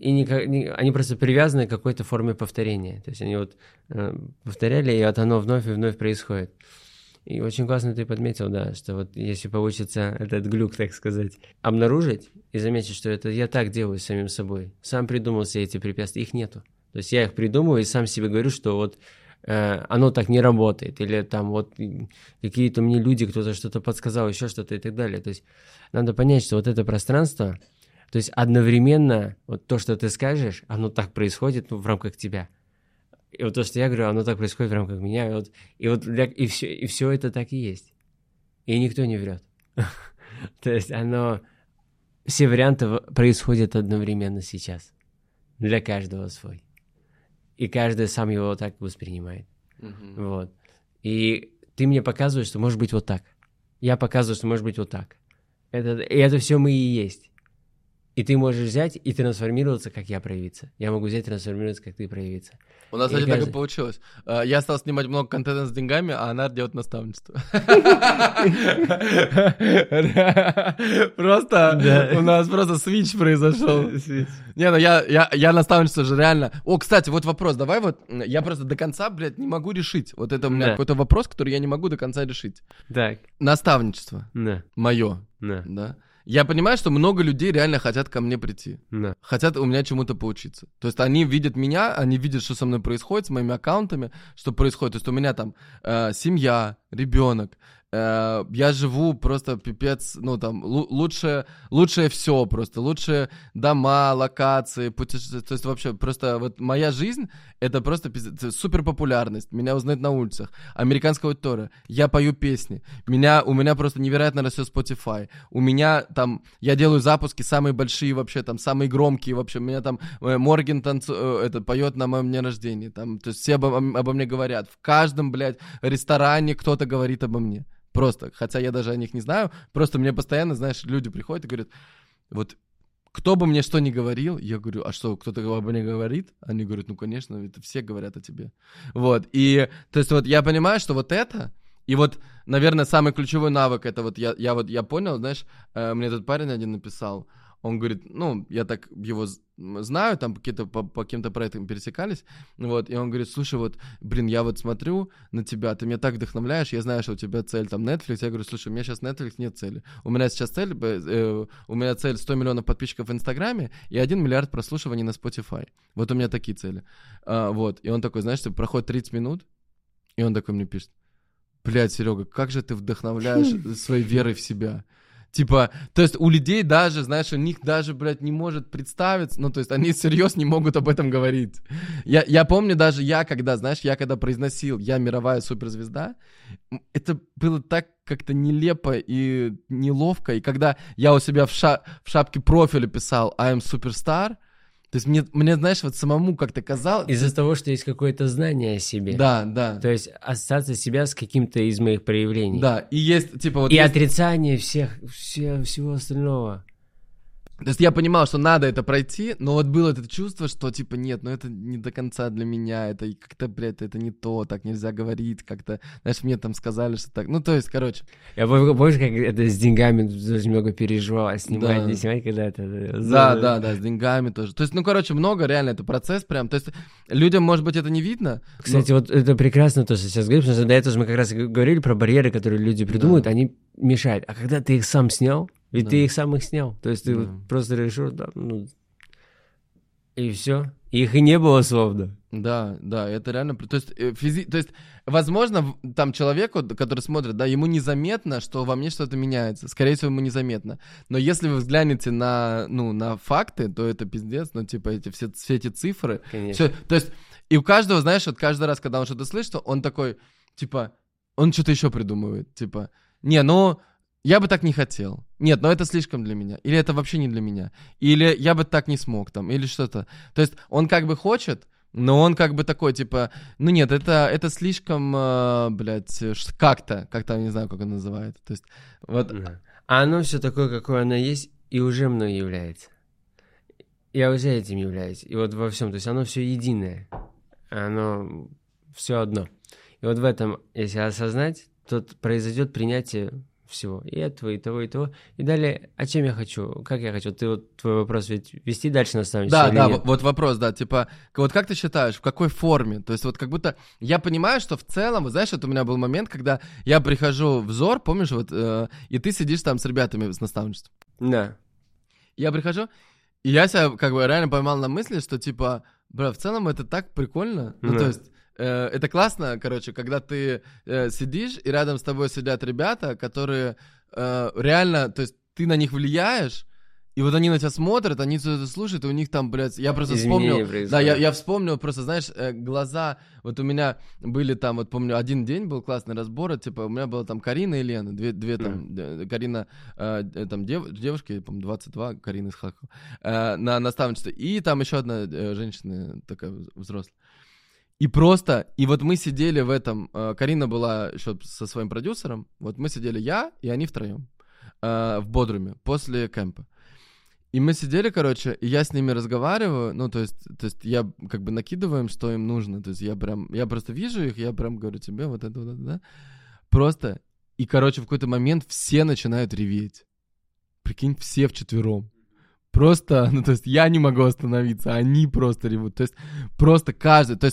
и они просто привязаны к какой-то форме повторения. То есть они вот повторяли, и вот оно вновь и вновь происходит. И очень классно ты подметил, да, что вот если получится этот глюк, так сказать, обнаружить и заметить, что это я так делаю с самим собой. Сам придумал все эти препятствия, их нету. То есть я их придумываю и сам себе говорю, что вот оно так не работает. Или там вот какие-то мне люди, кто-то что-то подсказал, еще что-то и так далее. То есть надо понять, что вот это пространство, то есть одновременно вот то, что ты скажешь, оно так происходит, ну, в рамках тебя. И вот то, что я говорю, оно так происходит в рамках меня. И все это так и есть. И никто не врет. То есть оно... Все варианты происходят одновременно сейчас. Для каждого свой. И каждый сам его вот так воспринимает. Вот. И ты мне показываешь, что может быть вот так. Я показываю, что может быть вот так. Это все мы и есть. И ты можешь взять и трансформироваться, как я проявиться. Я могу взять и трансформироваться, как ты проявиться. У нас, кстати, так и получилось. Я стал снимать много контента с деньгами, а она делает наставничество. Просто у нас просто свич произошел. Не, ну я наставничество же реально... О, кстати, вот вопрос. Давай вот... Я просто до конца, блядь, не могу решить. Вот это у меня какой-то вопрос, который я не могу до конца решить. Так. Наставничество. Мое. Да. Я понимаю, что много людей реально хотят ко мне прийти. Да. Хотят у меня чему-то поучиться. То есть они видят меня, они видят, что со мной происходит, с моими аккаунтами, что происходит. То есть у меня там семья, ребенок. Я живу просто пипец, ну там, лучшее все просто. Лучшие дома, локации, путешествия. То есть вообще просто вот моя жизнь, это просто суперпопулярность. Меня узнают на улицах. Американская аудитория. Я пою песни. У меня просто невероятно растет Spotify. У меня там, я делаю запуски самые большие вообще, там, самые громкие вообще. У меня там Морген поет на моем дне рождения. Там, то есть все обо мне говорят. В каждом, блядь, ресторане кто-то говорит обо мне. Просто, хотя я даже о них не знаю, просто мне постоянно, знаешь, люди приходят и говорят, вот кто бы мне что ни говорил, я говорю, а что, кто-то обо мне говорит? Они говорят, ну, конечно, это все говорят о тебе. Вот, и, то есть, вот я понимаю, что вот это, и вот, наверное, самый ключевой навык, это вот я понял, знаешь, мне этот парень один написал, Он говорит, ну, я так его знаю, там какие-то по каким-то проектам пересекались, вот, и он говорит, слушай, вот, блин, я вот смотрю на тебя, ты меня так вдохновляешь, я знаю, что у тебя цель там Netflix, я говорю, слушай, у меня сейчас Netflix нет цели, у меня сейчас цель, у меня цель 100 миллионов подписчиков в Инстаграме и 1 миллиард прослушиваний на Spotify, вот у меня такие цели, вот, и он такой, знаешь, проходит 30 минут, и он такой мне пишет, блядь, Серега, как же ты вдохновляешь своей верой в себя. Типа, то есть у людей даже, знаешь, у них даже, блядь, не может представиться, ну, то есть они серьезно не могут об этом говорить. Я помню даже, когда произносил «Я мировая суперзвезда», это было так как-то нелепо и неловко. И когда я у себя в шапке профиля писал «I am superstar», то есть мне, знаешь, вот самому как-то казалось... Из-за того, что есть какое-то знание о себе. Да, да. То есть ассоциация себя с каким-то из моих проявлений. Да, и есть, типа... вот. И есть... отрицание всего остального. То есть я понимал, что надо это пройти, но вот было это чувство, что, типа, нет, ну это не до конца для меня, это как-то, блядь, это не то, так нельзя говорить, как-то, знаешь, мне там сказали, что так... Ну, то есть, короче... Я помню, как это с деньгами даже много переживал, а снимать, не снимать, когда это... Да, с деньгами тоже. То есть, ну, короче, много, реально, это процесс прям, то есть людям, может быть, это не видно. Кстати, вот это прекрасно то, что сейчас говоришь, потому что до этого мы как раз говорили про барьеры, которые люди придумывают, они мешают. А когда ты их сам снял, ведь ты их сам снял, то есть ты просто решил, и все. Их и не было словно. Да, это реально... То есть, возможно, там человеку, который смотрит, да, ему незаметно, что во мне что-то меняется. Скорее всего, ему незаметно. Но если вы взглянете на факты, то это пиздец, все эти цифры. Конечно. Все, то есть, и у каждого, знаешь, вот каждый раз, когда он что-то слышит, он такой, он что-то еще придумывает, я бы так не хотел. Нет, это слишком для меня. Или это вообще не для меня. Или я бы так не смог там, или что-то. То есть он как бы хочет, но он как бы такой, нет, это слишком, блядь, как-то, не знаю, как он называет. То есть вот... А оно все такое, какое оно есть, и уже мной является. Я уже этим являюсь. И вот во всем, то есть оно все единое. Оно все одно. И вот в этом, если осознать, то произойдет принятие всего, и этого, и того, и того. И далее, а чем я хочу, как я хочу? Ты вот твой вопрос ведь вести дальше на самом деле. Да, вот вопрос, да, вот как ты считаешь, в какой форме? То есть вот как будто, я понимаю, что в целом, знаешь, вот у меня был момент, когда я прихожу в ЗОР, помнишь, и ты сидишь там с ребятами с наставничеством. Да. Я прихожу, и я себя как бы реально поймал на мысли, что в целом это так прикольно, то есть... Это классно, короче, когда ты сидишь, и рядом с тобой сидят ребята, которые реально, то есть ты на них влияешь, и вот они на тебя смотрят, они все это слушают, и у них там, блядь, я просто вспомнил, да, я вспомнил просто, знаешь, глаза, вот у меня были там, вот помню, один день был классный разбор, у меня была там Карина и Лена, две там, Карина, там девушки, по-моему, 22, Карина из Хакова, на наставничестве, и там еще одна женщина такая взрослая. И вот мы сидели в этом, Карина была еще со своим продюсером, вот мы сидели я и они втроем в Бодруме после кемпа. И мы сидели, короче, и я с ними разговариваю, то есть я как бы накидываю им, что им нужно, то есть я просто вижу их, я прям говорю тебе вот это, да, просто, и, короче, в какой-то момент все начинают реветь, прикинь, все вчетвером. Просто, я не могу остановиться, они просто ревут,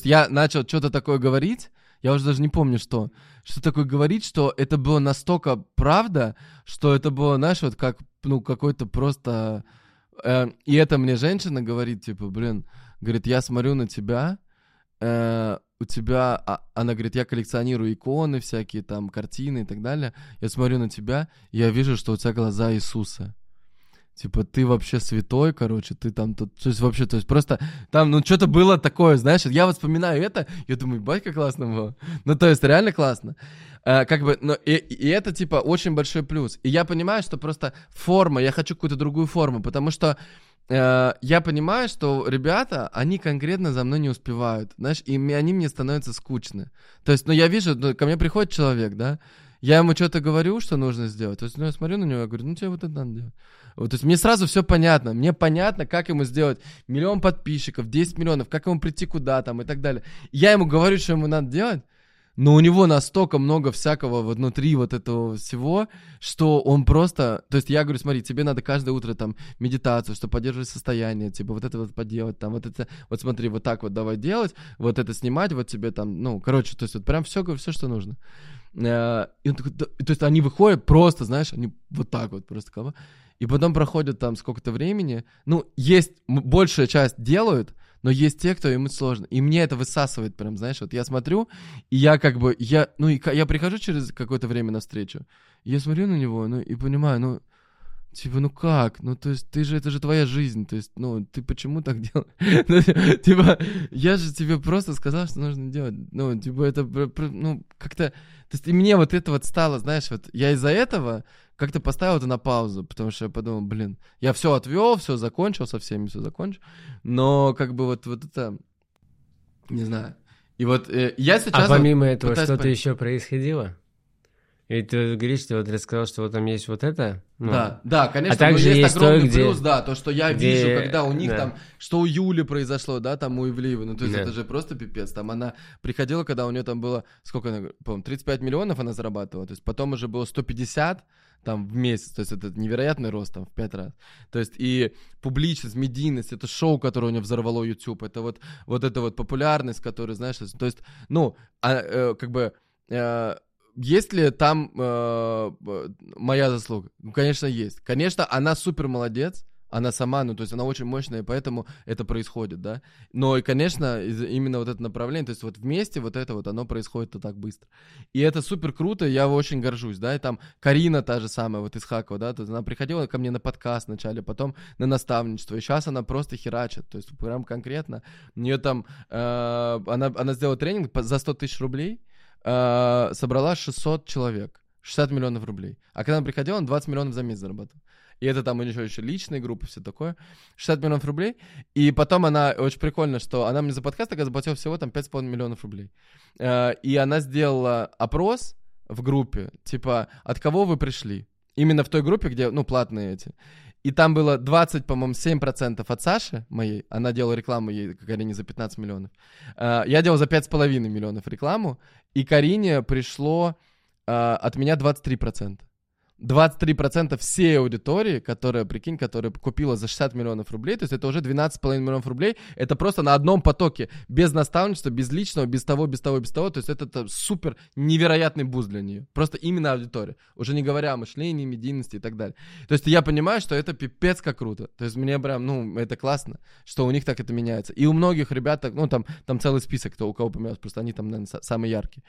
я начал что-то такое говорить, я уже даже не помню, что такое говорить, что это было настолько правда, что это было, знаешь, вот как, какой-то просто, и это мне женщина говорит, говорит, я смотрю на тебя, у тебя, она говорит, я коллекционирую иконы всякие, там, картины и так далее, я смотрю на тебя, я вижу, что у тебя глаза Иисуса. Ты вообще святой, короче, ты там тут... То есть просто там, что-то было такое, знаешь, я вспоминаю это, я думаю, батька, классно было. Реально классно. И это, очень большой плюс. И я понимаю, что просто форма, я хочу какую-то другую форму, потому что я понимаю, что ребята, они конкретно за мной не успевают, знаешь, и они мне становятся скучны. То есть, я вижу, ко мне приходит человек, да, я ему что-то говорю, что нужно сделать. То есть, я смотрю на него, я говорю, тебе вот это надо делать. Вот, то есть мне сразу все понятно. Мне понятно, как ему сделать миллион подписчиков, 10 миллионов, как ему прийти куда там и так далее. Я ему говорю, что ему надо делать, Но у него настолько много всякого вот внутри вот этого всего, что он просто... То есть я говорю, смотри, тебе надо каждое утро там медитацию, чтобы поддерживать состояние, типа вот это вот поделать, там вот это... Вот смотри, вот так вот давай делать, вот это снимать, вот тебе там... Ну, короче, то есть вот прям все, что нужно. И он такой, то есть они выходят просто, знаешь, они вот так вот просто... И потом проходит там сколько-то времени. Ну, есть, большая часть делают, но есть те, кто ему сложно. И мне это высасывает прям, знаешь, вот я смотрю, и я как бы, я прихожу через какое-то время на встречу, я смотрю на него, и понимаю, как? То есть это же твоя жизнь, то есть, ты почему так делаешь? Я же тебе просто сказал, что нужно делать. Как-то... То есть и мне вот это вот стало, знаешь, вот я из-за этого как-то поставил это на паузу, потому что я подумал, я все отвел, все закончил, со всеми все закончил, но как бы вот это... Не знаю. И вот я сейчас... А помимо этого что-то еще происходило? И ты говоришь, что рассказал, что там есть вот это. Да, конечно, также есть огромный плюс, то, что я вижу, когда у них там, что у Юли произошло, там у Ивлеевой, это же просто пипец. Там она приходила, когда у нее там было, сколько она, по-моему, 35 миллионов она зарабатывала, то есть потом уже было 150 там в месяц, то есть это невероятный рост там в 5 раз. То есть и публичность, медийность, это шоу, которое у нее взорвало YouTube, это вот эта вот популярность, которая, знаешь, то есть, есть ли там моя заслуга? Конечно, есть. Конечно, она супер молодец, она сама, то есть она очень мощная, и поэтому это происходит, да. Но, и, конечно, именно вот это направление, то есть вот вместе вот это вот, оно происходит так быстро. И это супер круто, я очень горжусь, да. И там Карина та же самая, вот из Хакова, да, то есть она приходила ко мне на подкаст вначале, потом на наставничество, и сейчас она просто херачит, то есть прям конкретно. У нее там, она сделала тренинг за 100 000 рублей, собрала 600 человек, 60 миллионов рублей. А когда она приходила, он 20 миллионов за месяц зарабатывал. И это там еще личные группы, все такое. 60 миллионов рублей. И потом она, очень прикольно, что она мне за подкаст заплатила всего там 5,5 миллионов рублей. И она сделала опрос в группе, типа, от кого вы пришли? Именно в той группе, где, платные эти. И там было 20, по-моему, 7% от Саши моей. Она делала рекламу ей, Карине, за 15 миллионов. Я делал за 5,5 миллионов рекламу. И Карине пришло от меня 23%. 23% всей аудитории, которая купила за 60 миллионов рублей, то есть это уже 12,5 миллионов рублей, это просто на одном потоке, без наставничества, без личного, без того, то есть это супер невероятный буст для нее, просто именно аудитория, уже не говоря о мышлении, медийности и так далее. То есть я понимаю, что это пипец как круто, то есть мне прям, это классно, что у них так это меняется, и у многих ребят, там целый список, кто у кого поменялся, просто они там, наверное, самые яркие,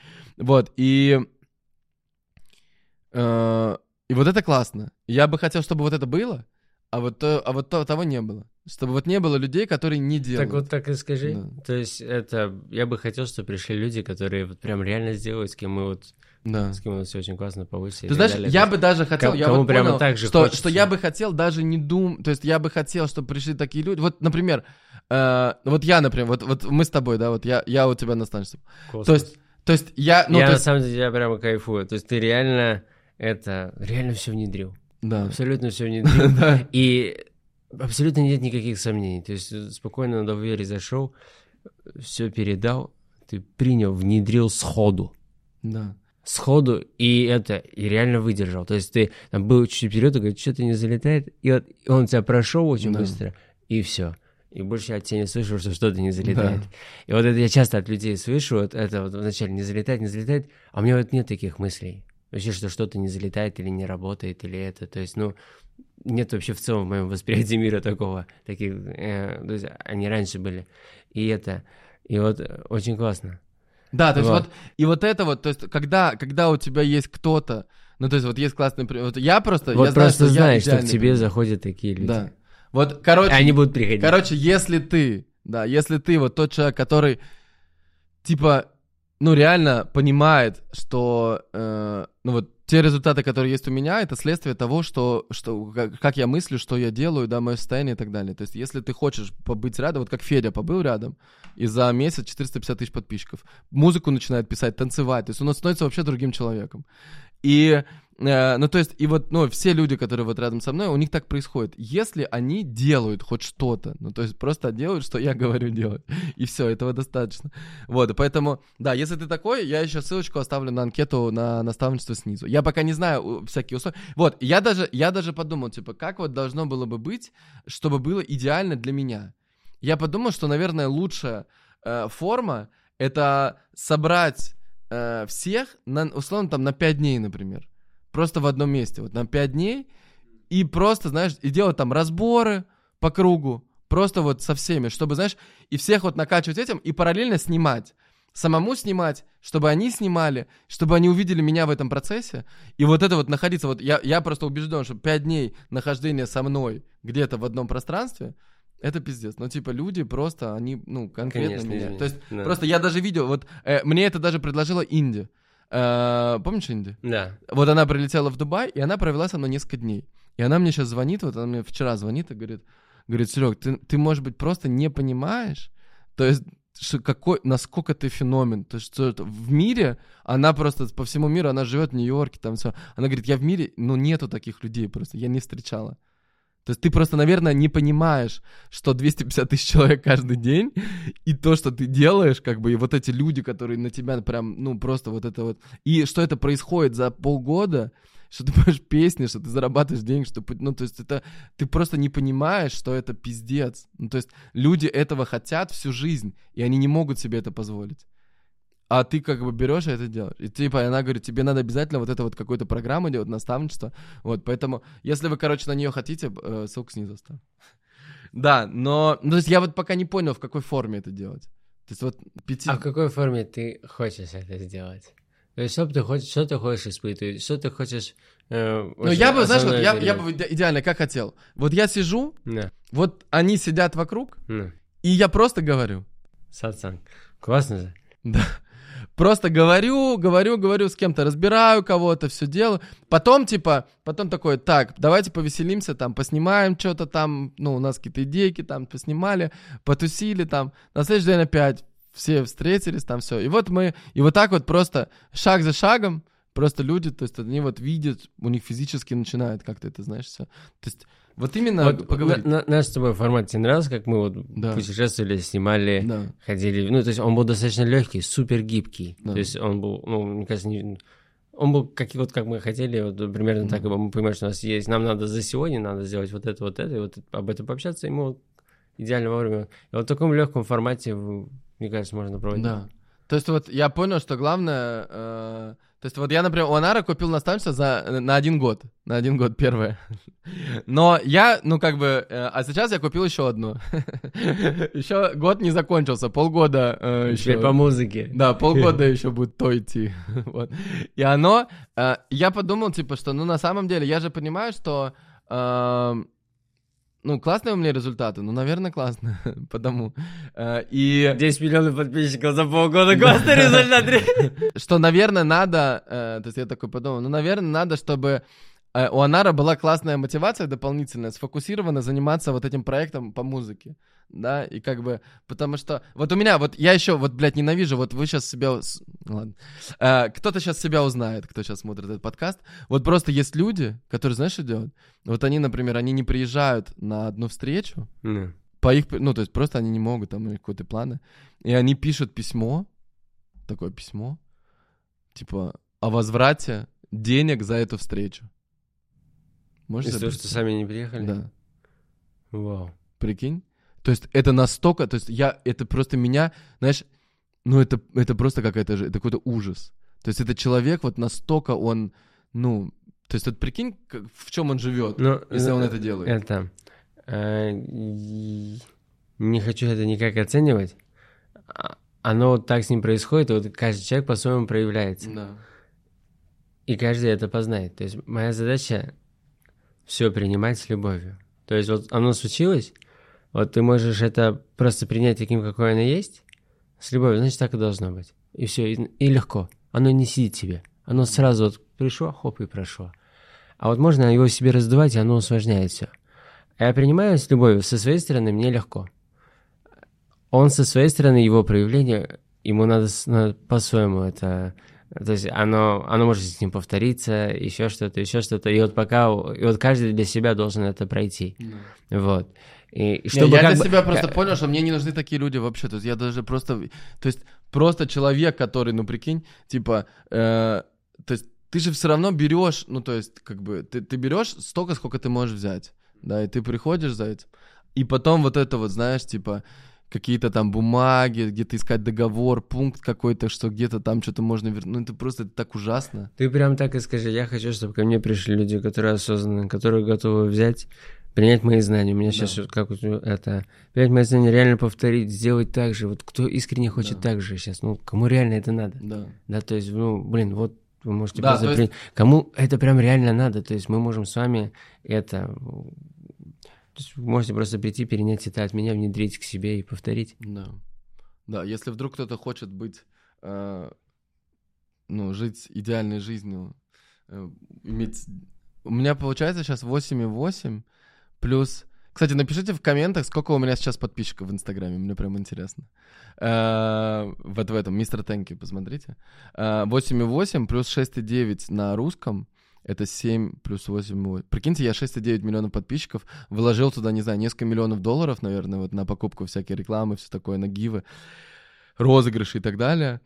И вот это классно. Я бы хотел, чтобы вот это было, а того не было. Чтобы вот не было людей, которые не делают. Так вот так и скажи. Да. То есть я бы хотел, чтобы пришли люди, которые вот прям реально сделают, с кем мы все очень классно повысили. Ты знаешь, я бы даже хотел, я бы хотел даже не думать, то есть я бы хотел, чтобы пришли такие люди. Вот, например, мы с тобой, да, я у тебя настанется. То есть я... на самом деле я прямо кайфую. То есть ты реально все внедрил. Да. Абсолютно все внедрил. И абсолютно нет никаких сомнений. То есть спокойно надо верить, зашел, все передал, ты принял, внедрил сходу. Да. Сходу, и реально выдержал. То есть ты там был чуть вперед, и говорит, что-то не залетает, и вот он тебя прошел очень быстро, и все. И больше я от тебя не слышу, что что-то не залетает. Да. И вот это я часто от людей слышу, вначале не залетает, а у меня нет таких мыслей. Вообще, что что-то не залетает или не работает, или это. То есть, нет вообще в целом в моем восприятии мира такого. То есть, они раньше были. И вот очень классно. Да, то есть, то есть, когда у тебя есть кто-то, есть классный... я знаю, что к тебе заходят такие люди. Да. Они будут приходить. Если ты вот тот человек, который, реально понимает, что те результаты, которые есть у меня, это следствие того, что как я мыслю, что я делаю, мое состояние и так далее. То есть, если ты хочешь побыть рядом, как Федя побыл рядом, и за месяц 450 тысяч подписчиков, музыку начинает писать, танцевать, то есть он становится вообще другим человеком. И Ну, то есть, и вот, ну, все люди, которые вот рядом со мной, у них так происходит. Если они делают хоть что-то, ну, то есть, просто делают, что я говорю делать, и все, этого достаточно. Вот, поэтому, да, если ты такой, я еще ссылочку оставлю на анкету на наставничество снизу. Я пока не знаю всякие условия. Вот, я даже подумал, типа, как вот должно было бы быть, чтобы было идеально для меня. Я подумал, что, наверное, лучшая форма — это собрать всех, условно, там, на 5 дней, например. Просто в одном месте, вот на 5 дней, и просто, знаешь, и делать там разборы по кругу, просто вот со всеми, чтобы, знаешь, и всех вот накачивать этим, и параллельно снимать, самому снимать, чтобы они снимали, чтобы они увидели меня в этом процессе, и вот это вот находиться, вот я просто убежден, что 5 дней нахождения со мной где-то в одном пространстве, это пиздец. Ну, типа, люди просто, они, ну, конкретно меня. То есть, да. Просто я даже видел, вот мне это даже предложила Инди. Помнишь Инди? Да. Вот она прилетела в Дубай, и она провела со мной несколько дней. И она мне сейчас звонит, вот она мне вчера звонит и говорит, Серег, ты, может быть, просто не понимаешь, то есть, насколько ты феномен. То есть, что в мире, она просто по всему миру, она живет в Нью-Йорке, там все. Она говорит, я в мире, ну, нету таких людей просто, я не встречала. То есть ты просто, наверное, не понимаешь, что 250 тысяч человек каждый день, и то, что ты делаешь, как бы, и вот эти люди, которые на тебя прям, ну, просто вот это вот... И что это происходит за полгода, что ты поешь песни, что ты зарабатываешь деньги, что... Ну, то есть это... Ты просто не понимаешь, что это пиздец. Ну, то есть люди этого хотят всю жизнь, и они не могут себе это позволить. А ты как бы берешь и это делаешь. И типа она говорит, тебе надо обязательно вот это вот какую-то программу делать, наставничество. Вот, поэтому, если вы, короче, на нее хотите, ссылку снизу оставлю. Да, но... Ну, то есть я вот пока не понял, в какой форме это делать. То есть вот А в какой форме ты хочешь это сделать? То есть что ты хочешь испытывать? Что ты хочешь... Ну, я бы, знаешь, вот, я бы идеально как хотел. Вот я сижу, yeah. Вот они сидят вокруг, yeah. И я просто говорю. Сатсанг. Классно же. Да. Просто говорю с кем-то, разбираю кого-то, все делаю. Потом такой, так, давайте повеселимся, там, поснимаем что-то там, ну, у нас какие-то идейки там, поснимали, потусили там. На следующий день опять все встретились там, все. И вот мы, и вот так вот просто шаг за шагом просто люди, то есть они вот видят, у них физически начинает как-то это, знаешь, все. То есть вот именно вот поговорить. Наш с тобой формат тебе нравился, как мы вот да. Путешествовали, снимали, да. Ходили. Ну, то есть он был достаточно легкий, супер гибкий. Да. То есть он был, ну, мне кажется, он был как мы хотели, вот примерно mm-hmm. так, и мы понимаем, что у нас есть, нам надо за сегодня надо сделать вот это, и вот об этом пообщаться, и мы вот идеально вовремя. И вот в таком легком формате, мне кажется, можно проводить. Да. То есть вот я понял, что главное... То есть вот я, например, у Анара купил наставничество на один год первое. Но я, ну как бы... А сейчас я купил еще одно. Еще год не закончился, полгода еще... Теперь по музыке. Да, полгода еще будет то идти. Вот. И оно... Я подумал, типа, что, ну на самом деле, я же понимаю, что... Ну, классные у меня результаты? Ну, наверное, классно, потому... 10 миллионов подписчиков за полгода, классный результат! Что, наверное, надо... То есть я такой подумал, ну, наверное, надо, чтобы у Анара была классная мотивация дополнительная, сфокусированно заниматься вот этим проектом по музыке, да, и как бы... Потому что... Вот у меня, вот я еще, вот, блядь, ненавижу, вот вы сейчас себя... Ладно. Кто-то сейчас себя узнает, кто сейчас смотрит этот подкаст. Вот просто есть люди, которые, знаешь, что делают? Вот они, например, они не приезжают на одну встречу, по их... Ну, то есть просто они не могут, там у них какие-то планы. И они пишут письмо, такое письмо, типа, о возврате денег за эту встречу. Можешь из-за того, что сами не приехали? Да. Вау. Прикинь? То есть это настолько... То есть это просто меня... Знаешь, ну это просто это какой-то ужас. То есть этот человек вот настолько он... Ну, то есть вот прикинь, в чем он живет, если он это делает. Не хочу это никак оценивать. Оно вот так с ним происходит, и вот каждый человек по-своему проявляется. Да. И каждый это познает. То есть моя задача все принимать с любовью. То есть вот оно случилось... Вот ты можешь это просто принять таким, какое оно есть, с любовью, значит, так и должно быть. И все, и легко. Оно не сидит тебе. Оно сразу вот пришло, хоп, и прошло. А вот можно его себе раздувать, и оно усложняет все. А я принимаю с любовью, со своей стороны мне легко. Он со своей стороны, его проявление, ему надо по-своему это То есть оно может с ним повториться, еще что-то. И вот пока... И вот каждый для себя должен это пройти. Да. Вот. И чтобы я для себя просто понял, что мне не нужны такие люди вообще. То есть я даже просто... То есть просто человек, который, ну прикинь, типа... То есть ты же все равно берешь... Ну то есть как бы... Ты берешь столько, сколько ты можешь взять. Да, и ты приходишь за этим. И потом вот это вот, знаешь, типа... какие-то там бумаги, где-то искать договор, пункт какой-то, что где-то там что-то можно вернуть. Ну, это просто так ужасно. Ты прям так и скажи, я хочу, чтобы ко мне пришли люди, которые осознанные, которые готовы взять, принять мои знания. У меня сейчас вот как это... Принять мои знания, реально повторить, сделать так же. Вот кто искренне хочет так же сейчас, ну, кому реально это надо? Да. Да, то есть, ну, блин, вот вы можете... Да, просто есть... Кому это прям реально надо? То есть мы можем с вами это... То есть вы можете просто прийти, перенять это от меня, внедрить к себе и повторить. Да. Да, если вдруг кто-то хочет быть, жить идеальной жизнью, иметь... У меня получается сейчас 8,8 плюс... Кстати, напишите в комментах, сколько у меня сейчас подписчиков в Инстаграме, мне прям интересно. Вот в этом, Mr. Thank You, посмотрите. 8,8 плюс 6,9 на русском. Это 7 плюс 8. Прикиньте, я 6,9 миллионов подписчиков вложил туда, не знаю, несколько миллионов долларов, наверное, вот на покупку всякой рекламы, все такое, на гивы, розыгрыши и так далее.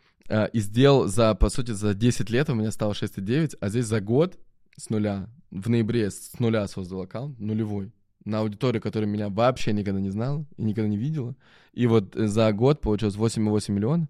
И сделал по сути, за 10 лет у меня стало 6,9, а здесь за год с нуля, в ноябре с нуля создал аккаунт, нулевой, на аудиторию, которая меня вообще никогда не знала и никогда не видела. И вот за год получилось 8,8 миллиона.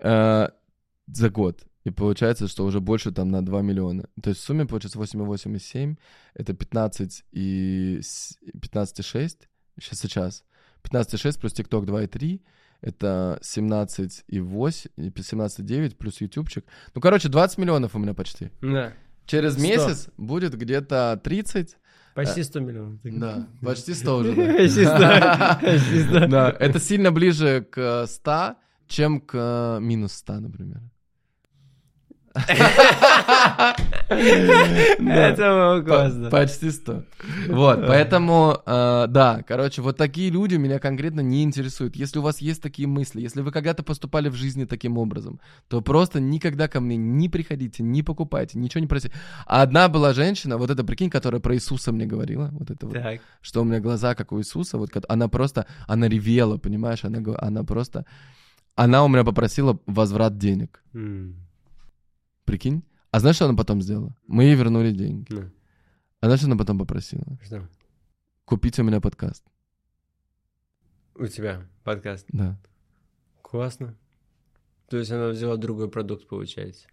За год. И получается, что уже больше там на 2 миллиона. То есть в сумме получится 8,8 и 7. Это 15 и 15,6. Сейчас. 15,6 плюс TikTok 2,3. Это 17,8. 17,9 плюс ютубчик. Ну, короче, 20 миллионов у меня почти. Да. Через 100. Месяц будет где-то 30. Почти 100 миллионов. Да, почти 100 уже. Почти 100. Да, это сильно ближе к 100, чем к минус 100, например. Это классно. Почти 100. Вот, поэтому, да, короче, вот такие люди меня конкретно не интересуют. Если у вас есть такие мысли, если вы когда-то поступали в жизни таким образом, то просто никогда ко мне не приходите, не покупайте, ничего не просите. А одна была женщина, вот эта, прикинь, которая про Иисуса мне говорила, вот это вот, что у меня глаза, как у Иисуса, вот она ревела, понимаешь, она у меня попросила возврат денег. Прикинь? А знаешь, что она потом сделала? Мы ей вернули деньги. Да. А знаешь, что она потом попросила? Что? Купить у меня подкаст. У тебя подкаст? Да. Классно. То есть она взяла другой продукт, получается.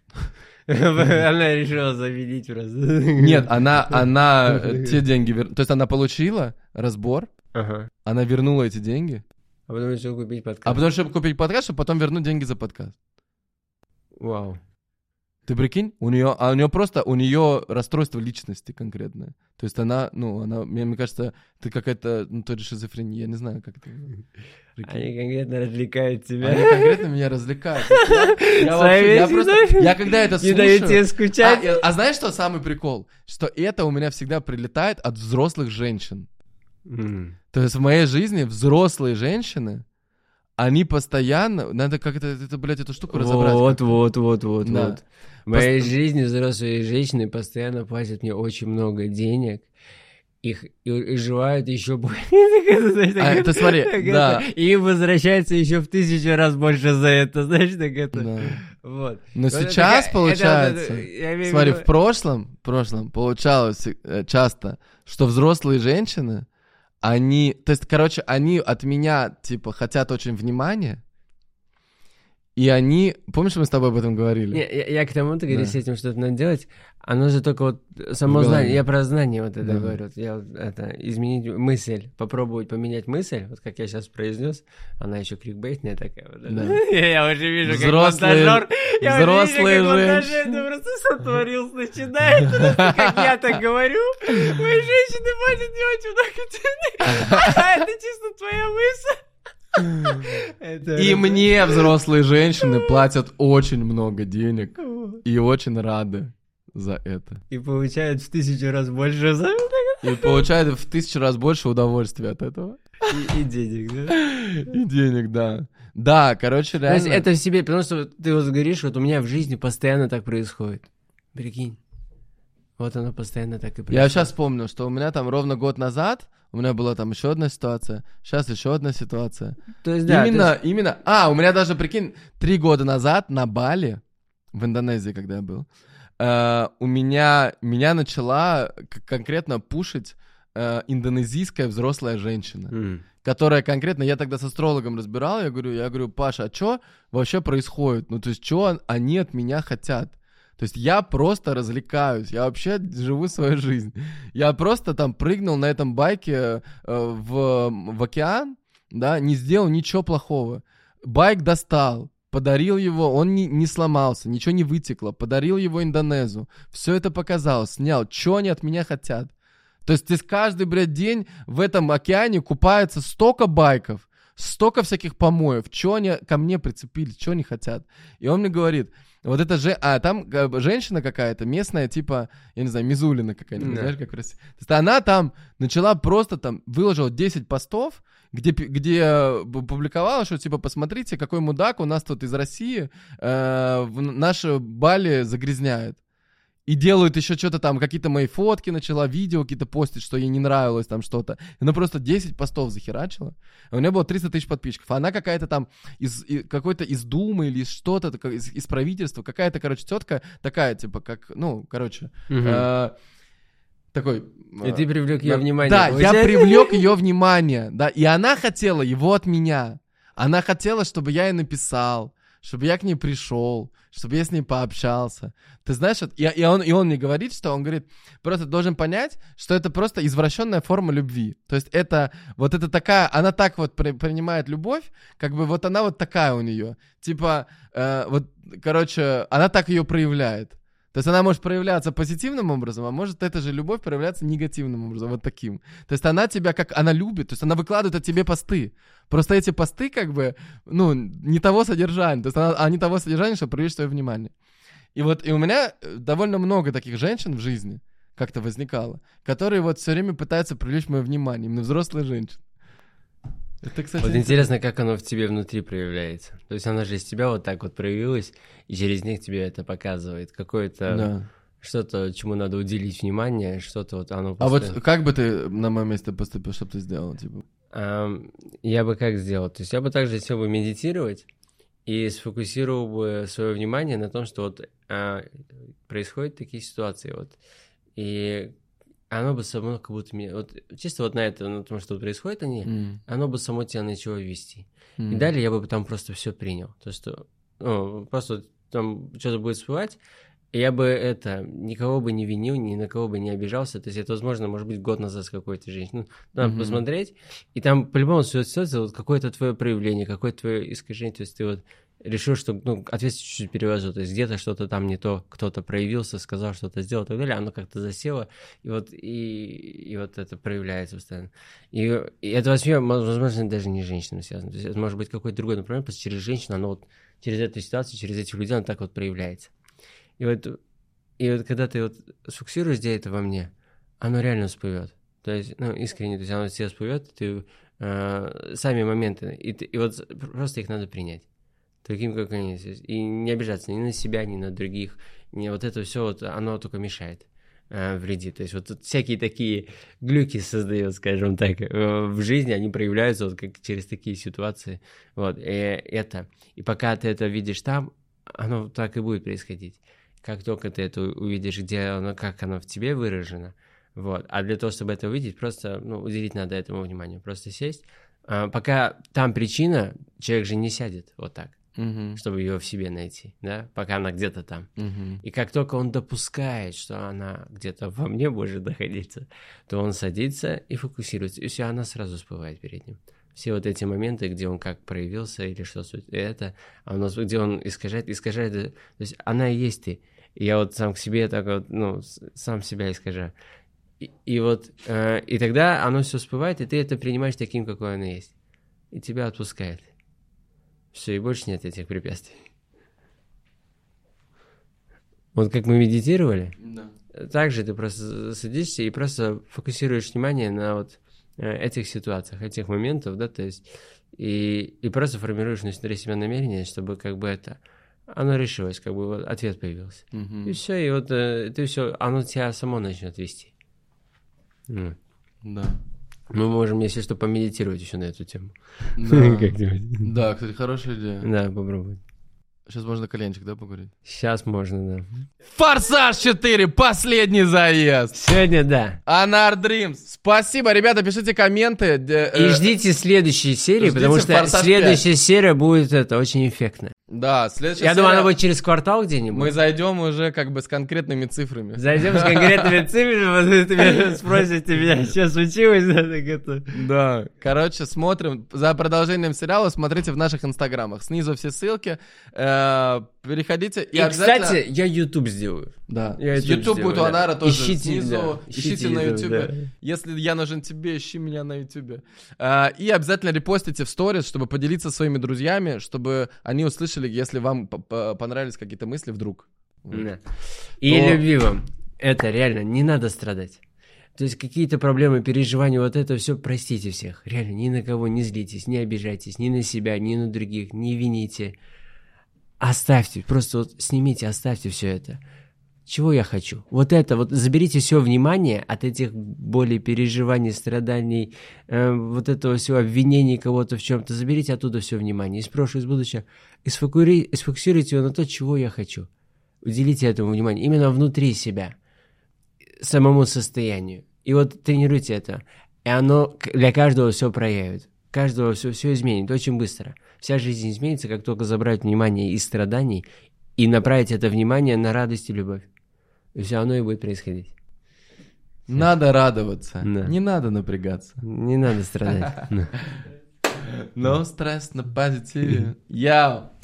Она решила заменить просто. Нет, она те деньги... То есть она получила разбор, она вернула эти деньги. А потом решила купить подкаст. А потом, чтобы купить подкаст, чтобы потом вернуть деньги за подкаст. Вау. Ты прикинь, у нее расстройство личности конкретное. То есть она, мне кажется, ты какая-то, то ли шизофрения, я не знаю, как это. Прикинь. Они конкретно развлекают тебя. Они конкретно меня развлекают. Я когда это слушаю... Не даю тебе скучать. А знаешь, что самый прикол? Что это у меня всегда прилетает от взрослых женщин. То есть в моей жизни взрослые женщины... Они постоянно... Надо как-то эту штуку разобрать. Вот. В моей жизни взрослые женщины постоянно платят мне очень много денег. Их и желают еще больше. Ты смотри, да. И им возвращается еще в 1000 раз больше за это. Знаешь, так это... Да. Вот. Но сейчас получается... Смотри, в прошлом получалось часто, что взрослые женщины... Они от меня, типа, хотят очень внимания, и они... Помнишь, мы с тобой об этом говорили? Я к тому, ты говоришь, с этим что-то надо делать, оно же только вот само знание, я про знание вот это говорю, вот я вот это, изменить мысль, попробовать поменять мысль, вот как я сейчас произнес, она еще кликбейтная такая вот. Да. Я уже вижу, как монтажер, просто сотворил, начинает, как я так говорю, мои женщины платят не очень много денег, а это чисто твоя мысль. И мне взрослые женщины платят очень много денег и очень рады за это. И получают в 1000 раз больше за это. И получают в 1000 раз больше удовольствия от этого. И денег, да? И денег, да. Да, короче, реально. То есть это в себе, потому что ты вот говоришь, вот у меня в жизни постоянно так происходит. Прикинь. Вот оно постоянно так и происходит. Я сейчас помню, что у меня там ровно год назад, у меня была там еще одна ситуация, сейчас еще одна ситуация. То есть, да. Именно. А, у меня даже, прикинь, 3 года назад на Бали, в Индонезии, когда я был, у меня начала конкретно пушить индонезийская взрослая женщина, которая конкретно, я тогда с астрологом разбирал, я говорю, Паша, а что вообще происходит? Ну, то есть, что они от меня хотят? То есть я просто развлекаюсь, я вообще живу свою жизнь. Я просто там прыгнул на этом байке в океан, да, не сделал ничего плохого. Байк достал, подарил его, он не сломался, ничего не вытекло, подарил его Индонезу. Все это показал, снял, что они от меня хотят. То есть здесь каждый, блядь, день в этом океане купается столько байков, столько всяких помоев, что они ко мне прицепились, что они хотят. И он мне говорит... Вот это же... А, там женщина какая-то местная, типа, я не знаю, Мизулина какая-нибудь, знаешь, как красиво. То есть она там начала просто там, выложила 10 постов, где публиковала, что типа, посмотрите, какой мудак у нас тут из России наши Бали загрязняет. И делают еще что-то там, какие-то мои фотки начала, видео какие-то постить, что ей не нравилось там что-то. Она просто 10 постов захерачила. У меня было 300 тысяч подписчиков. Она какая-то там какой-то из Думы или что-то, из правительства. Какая-то, короче, тетка такая, типа, как, ну, короче... Такой... И ты привлек ее внимание. Да, я привлек ее внимание. Да, и она хотела его от меня. Она хотела, чтобы я ей написал, чтобы я к ней пришел, чтобы я с ней пообщался. Ты знаешь, вот, и он мне говорит, что он говорит, просто должен понять, что это просто извращенная форма любви. То есть это вот это такая, она так вот принимает любовь, как бы вот она вот такая у нее. Типа, вот, короче, она так ее проявляет. То есть она может проявляться позитивным образом, а может эта же любовь проявляться негативным образом, вот таким. То есть она тебя как... Она любит, то есть она выкладывает от тебе посты. Просто эти посты как бы, ну, не того содержания. То есть они того содержания, чтобы привлечь свое внимание. И вот и у меня довольно много таких женщин в жизни как-то возникало, которые вот все время пытаются привлечь мое внимание, именно взрослые женщины. Это, кстати, вот интересно, как оно в тебе внутри проявляется. То есть она же из тебя вот так вот проявилась, и через них тебе это показывает. Какое-то что-то, чему надо уделить внимание, что-то вот оно... Постоянно... А вот как бы ты на моем месте поступил, что бы ты сделал? Типа? Я бы как сделал? То есть я бы также сел бы медитировать и сфокусировал бы свое внимание на том, что вот происходят такие ситуации. Вот. И... Оно бы само как будто меня... Вот, чисто вот на это, на том, что происходит они, оно бы само тебя начало вести. И далее я бы там просто все принял. То, что... Ну, просто там что-то будет всплывать, и я бы это... Никого бы не винил, ни на кого бы не обижался. То есть это, возможно, может быть, год назад с какой-то женщиной. Ну, надо посмотреть, и там по-любому все остается, вот какое-то твое проявление, какое-то твое искажение. То есть ты вот решил, что... Ну, ответственность чуть-чуть перевожу. То есть где-то что-то там не то, кто-то проявился, сказал что-то, сделал и так далее. Оно как-то засело, и вот это проявляется постоянно. И это вообще, возможно, даже не с женщинами связано. То есть это может быть какой-то другой, например, просто через женщину, оно вот через эту ситуацию, через этих людей оно так вот проявляется. И вот когда ты вот сфокусируешь где это во мне, оно реально всплывет. То есть, ну, искренне, то есть оно все всплывет, ты сами моменты, и вот просто их надо принять. Таким, как они есть. И не обижаться ни на себя, ни на других. Ни вот это все, вот, оно только мешает, вредит. То есть вот тут всякие такие глюки создают, скажем так, в жизни. Они проявляются вот как через такие ситуации. Вот, и пока ты это видишь там, оно так и будет происходить. Как только ты это увидишь, где оно, как оно в тебе выражено. Вот. А для того, чтобы это увидеть, просто уделить надо этому внимание. Просто сесть. Пока там причина, человек же не сядет вот так. Чтобы ее в себе найти, да, пока она где-то там. И как только он допускает, что она где-то во мне может находиться, то он садится и фокусируется, и все, она сразу всплывает перед ним. Все вот эти моменты, где он как проявился или что это, где он искажает, то есть она и есть ты. И я вот сам к себе так вот, сам себя искажаю. И тогда оно все всплывает, и ты это принимаешь таким, какой оно есть, и тебя отпускает. Все, и больше нет этих препятствий. Вот как мы медитировали, так же ты просто садишься и просто фокусируешь внимание на вот этих ситуациях, этих моментов, да, то есть и просто формируешь внутри себя намерение, чтобы как бы это оно решилось, как бы вот ответ появился. И все, и вот ты все, оно тебя само начнет вести. Да. Мы можем, если что, помедитировать еще на эту тему. Да. Как-нибудь. Да, кстати, хорошая идея. Да, попробуй. Сейчас можно коленчик, да, поговорить? Сейчас можно, да. Форсаж 4, последний заезд. Сегодня, да. Anar Dreams. Спасибо, ребята, пишите комменты. И ждите следующей серии, потому что следующая серия будет это очень эффектная. Да, следующая серия... Я думаю, она будет через квартал где-нибудь. Мы зайдем уже как бы с конкретными цифрами. Зайдем с конкретными цифрами, ты меня спросите, меня сейчас случилось. Да, короче, смотрим. За продолжением сериала смотрите в наших инстаграмах. Снизу все ссылки. Переходите. И обязательно... кстати, я YouTube сделаю. Да. YouTube будет у Анара тоже. Ищите снизу. Да. Ищите на YouTube. Да. Если я нужен тебе, ищи меня на YouTube. И обязательно репостите в сторис, чтобы поделиться своими друзьями, чтобы они услышали, если вам понравились какие-то мысли вдруг. Да. И любви вам. Это реально, не надо страдать. То есть какие-то проблемы, переживания, вот это все простите всех. Реально, ни на кого не злитесь, не обижайтесь, ни на себя, ни на других, не вините. Оставьте, просто вот снимите, оставьте все это. Чего я хочу? Вот это, вот заберите все внимание от этих болей, переживаний, страданий, вот этого всего обвинений кого-то в чем-то. Заберите оттуда все внимание, из прошлого, из будущего. И сфокусируйте его на то, чего я хочу. Уделите этому внимание, именно внутри себя, самому состоянию. И вот тренируйте это. И оно для каждого все проявит. Каждого все изменит очень быстро. Вся жизнь изменится, как только забрать внимание из страданий и направить это внимание на радость и любовь. И все оно и будет происходить. Надо радоваться. Да. Не надо напрягаться. Не надо страдать. Но стресс на позитиве. Яу!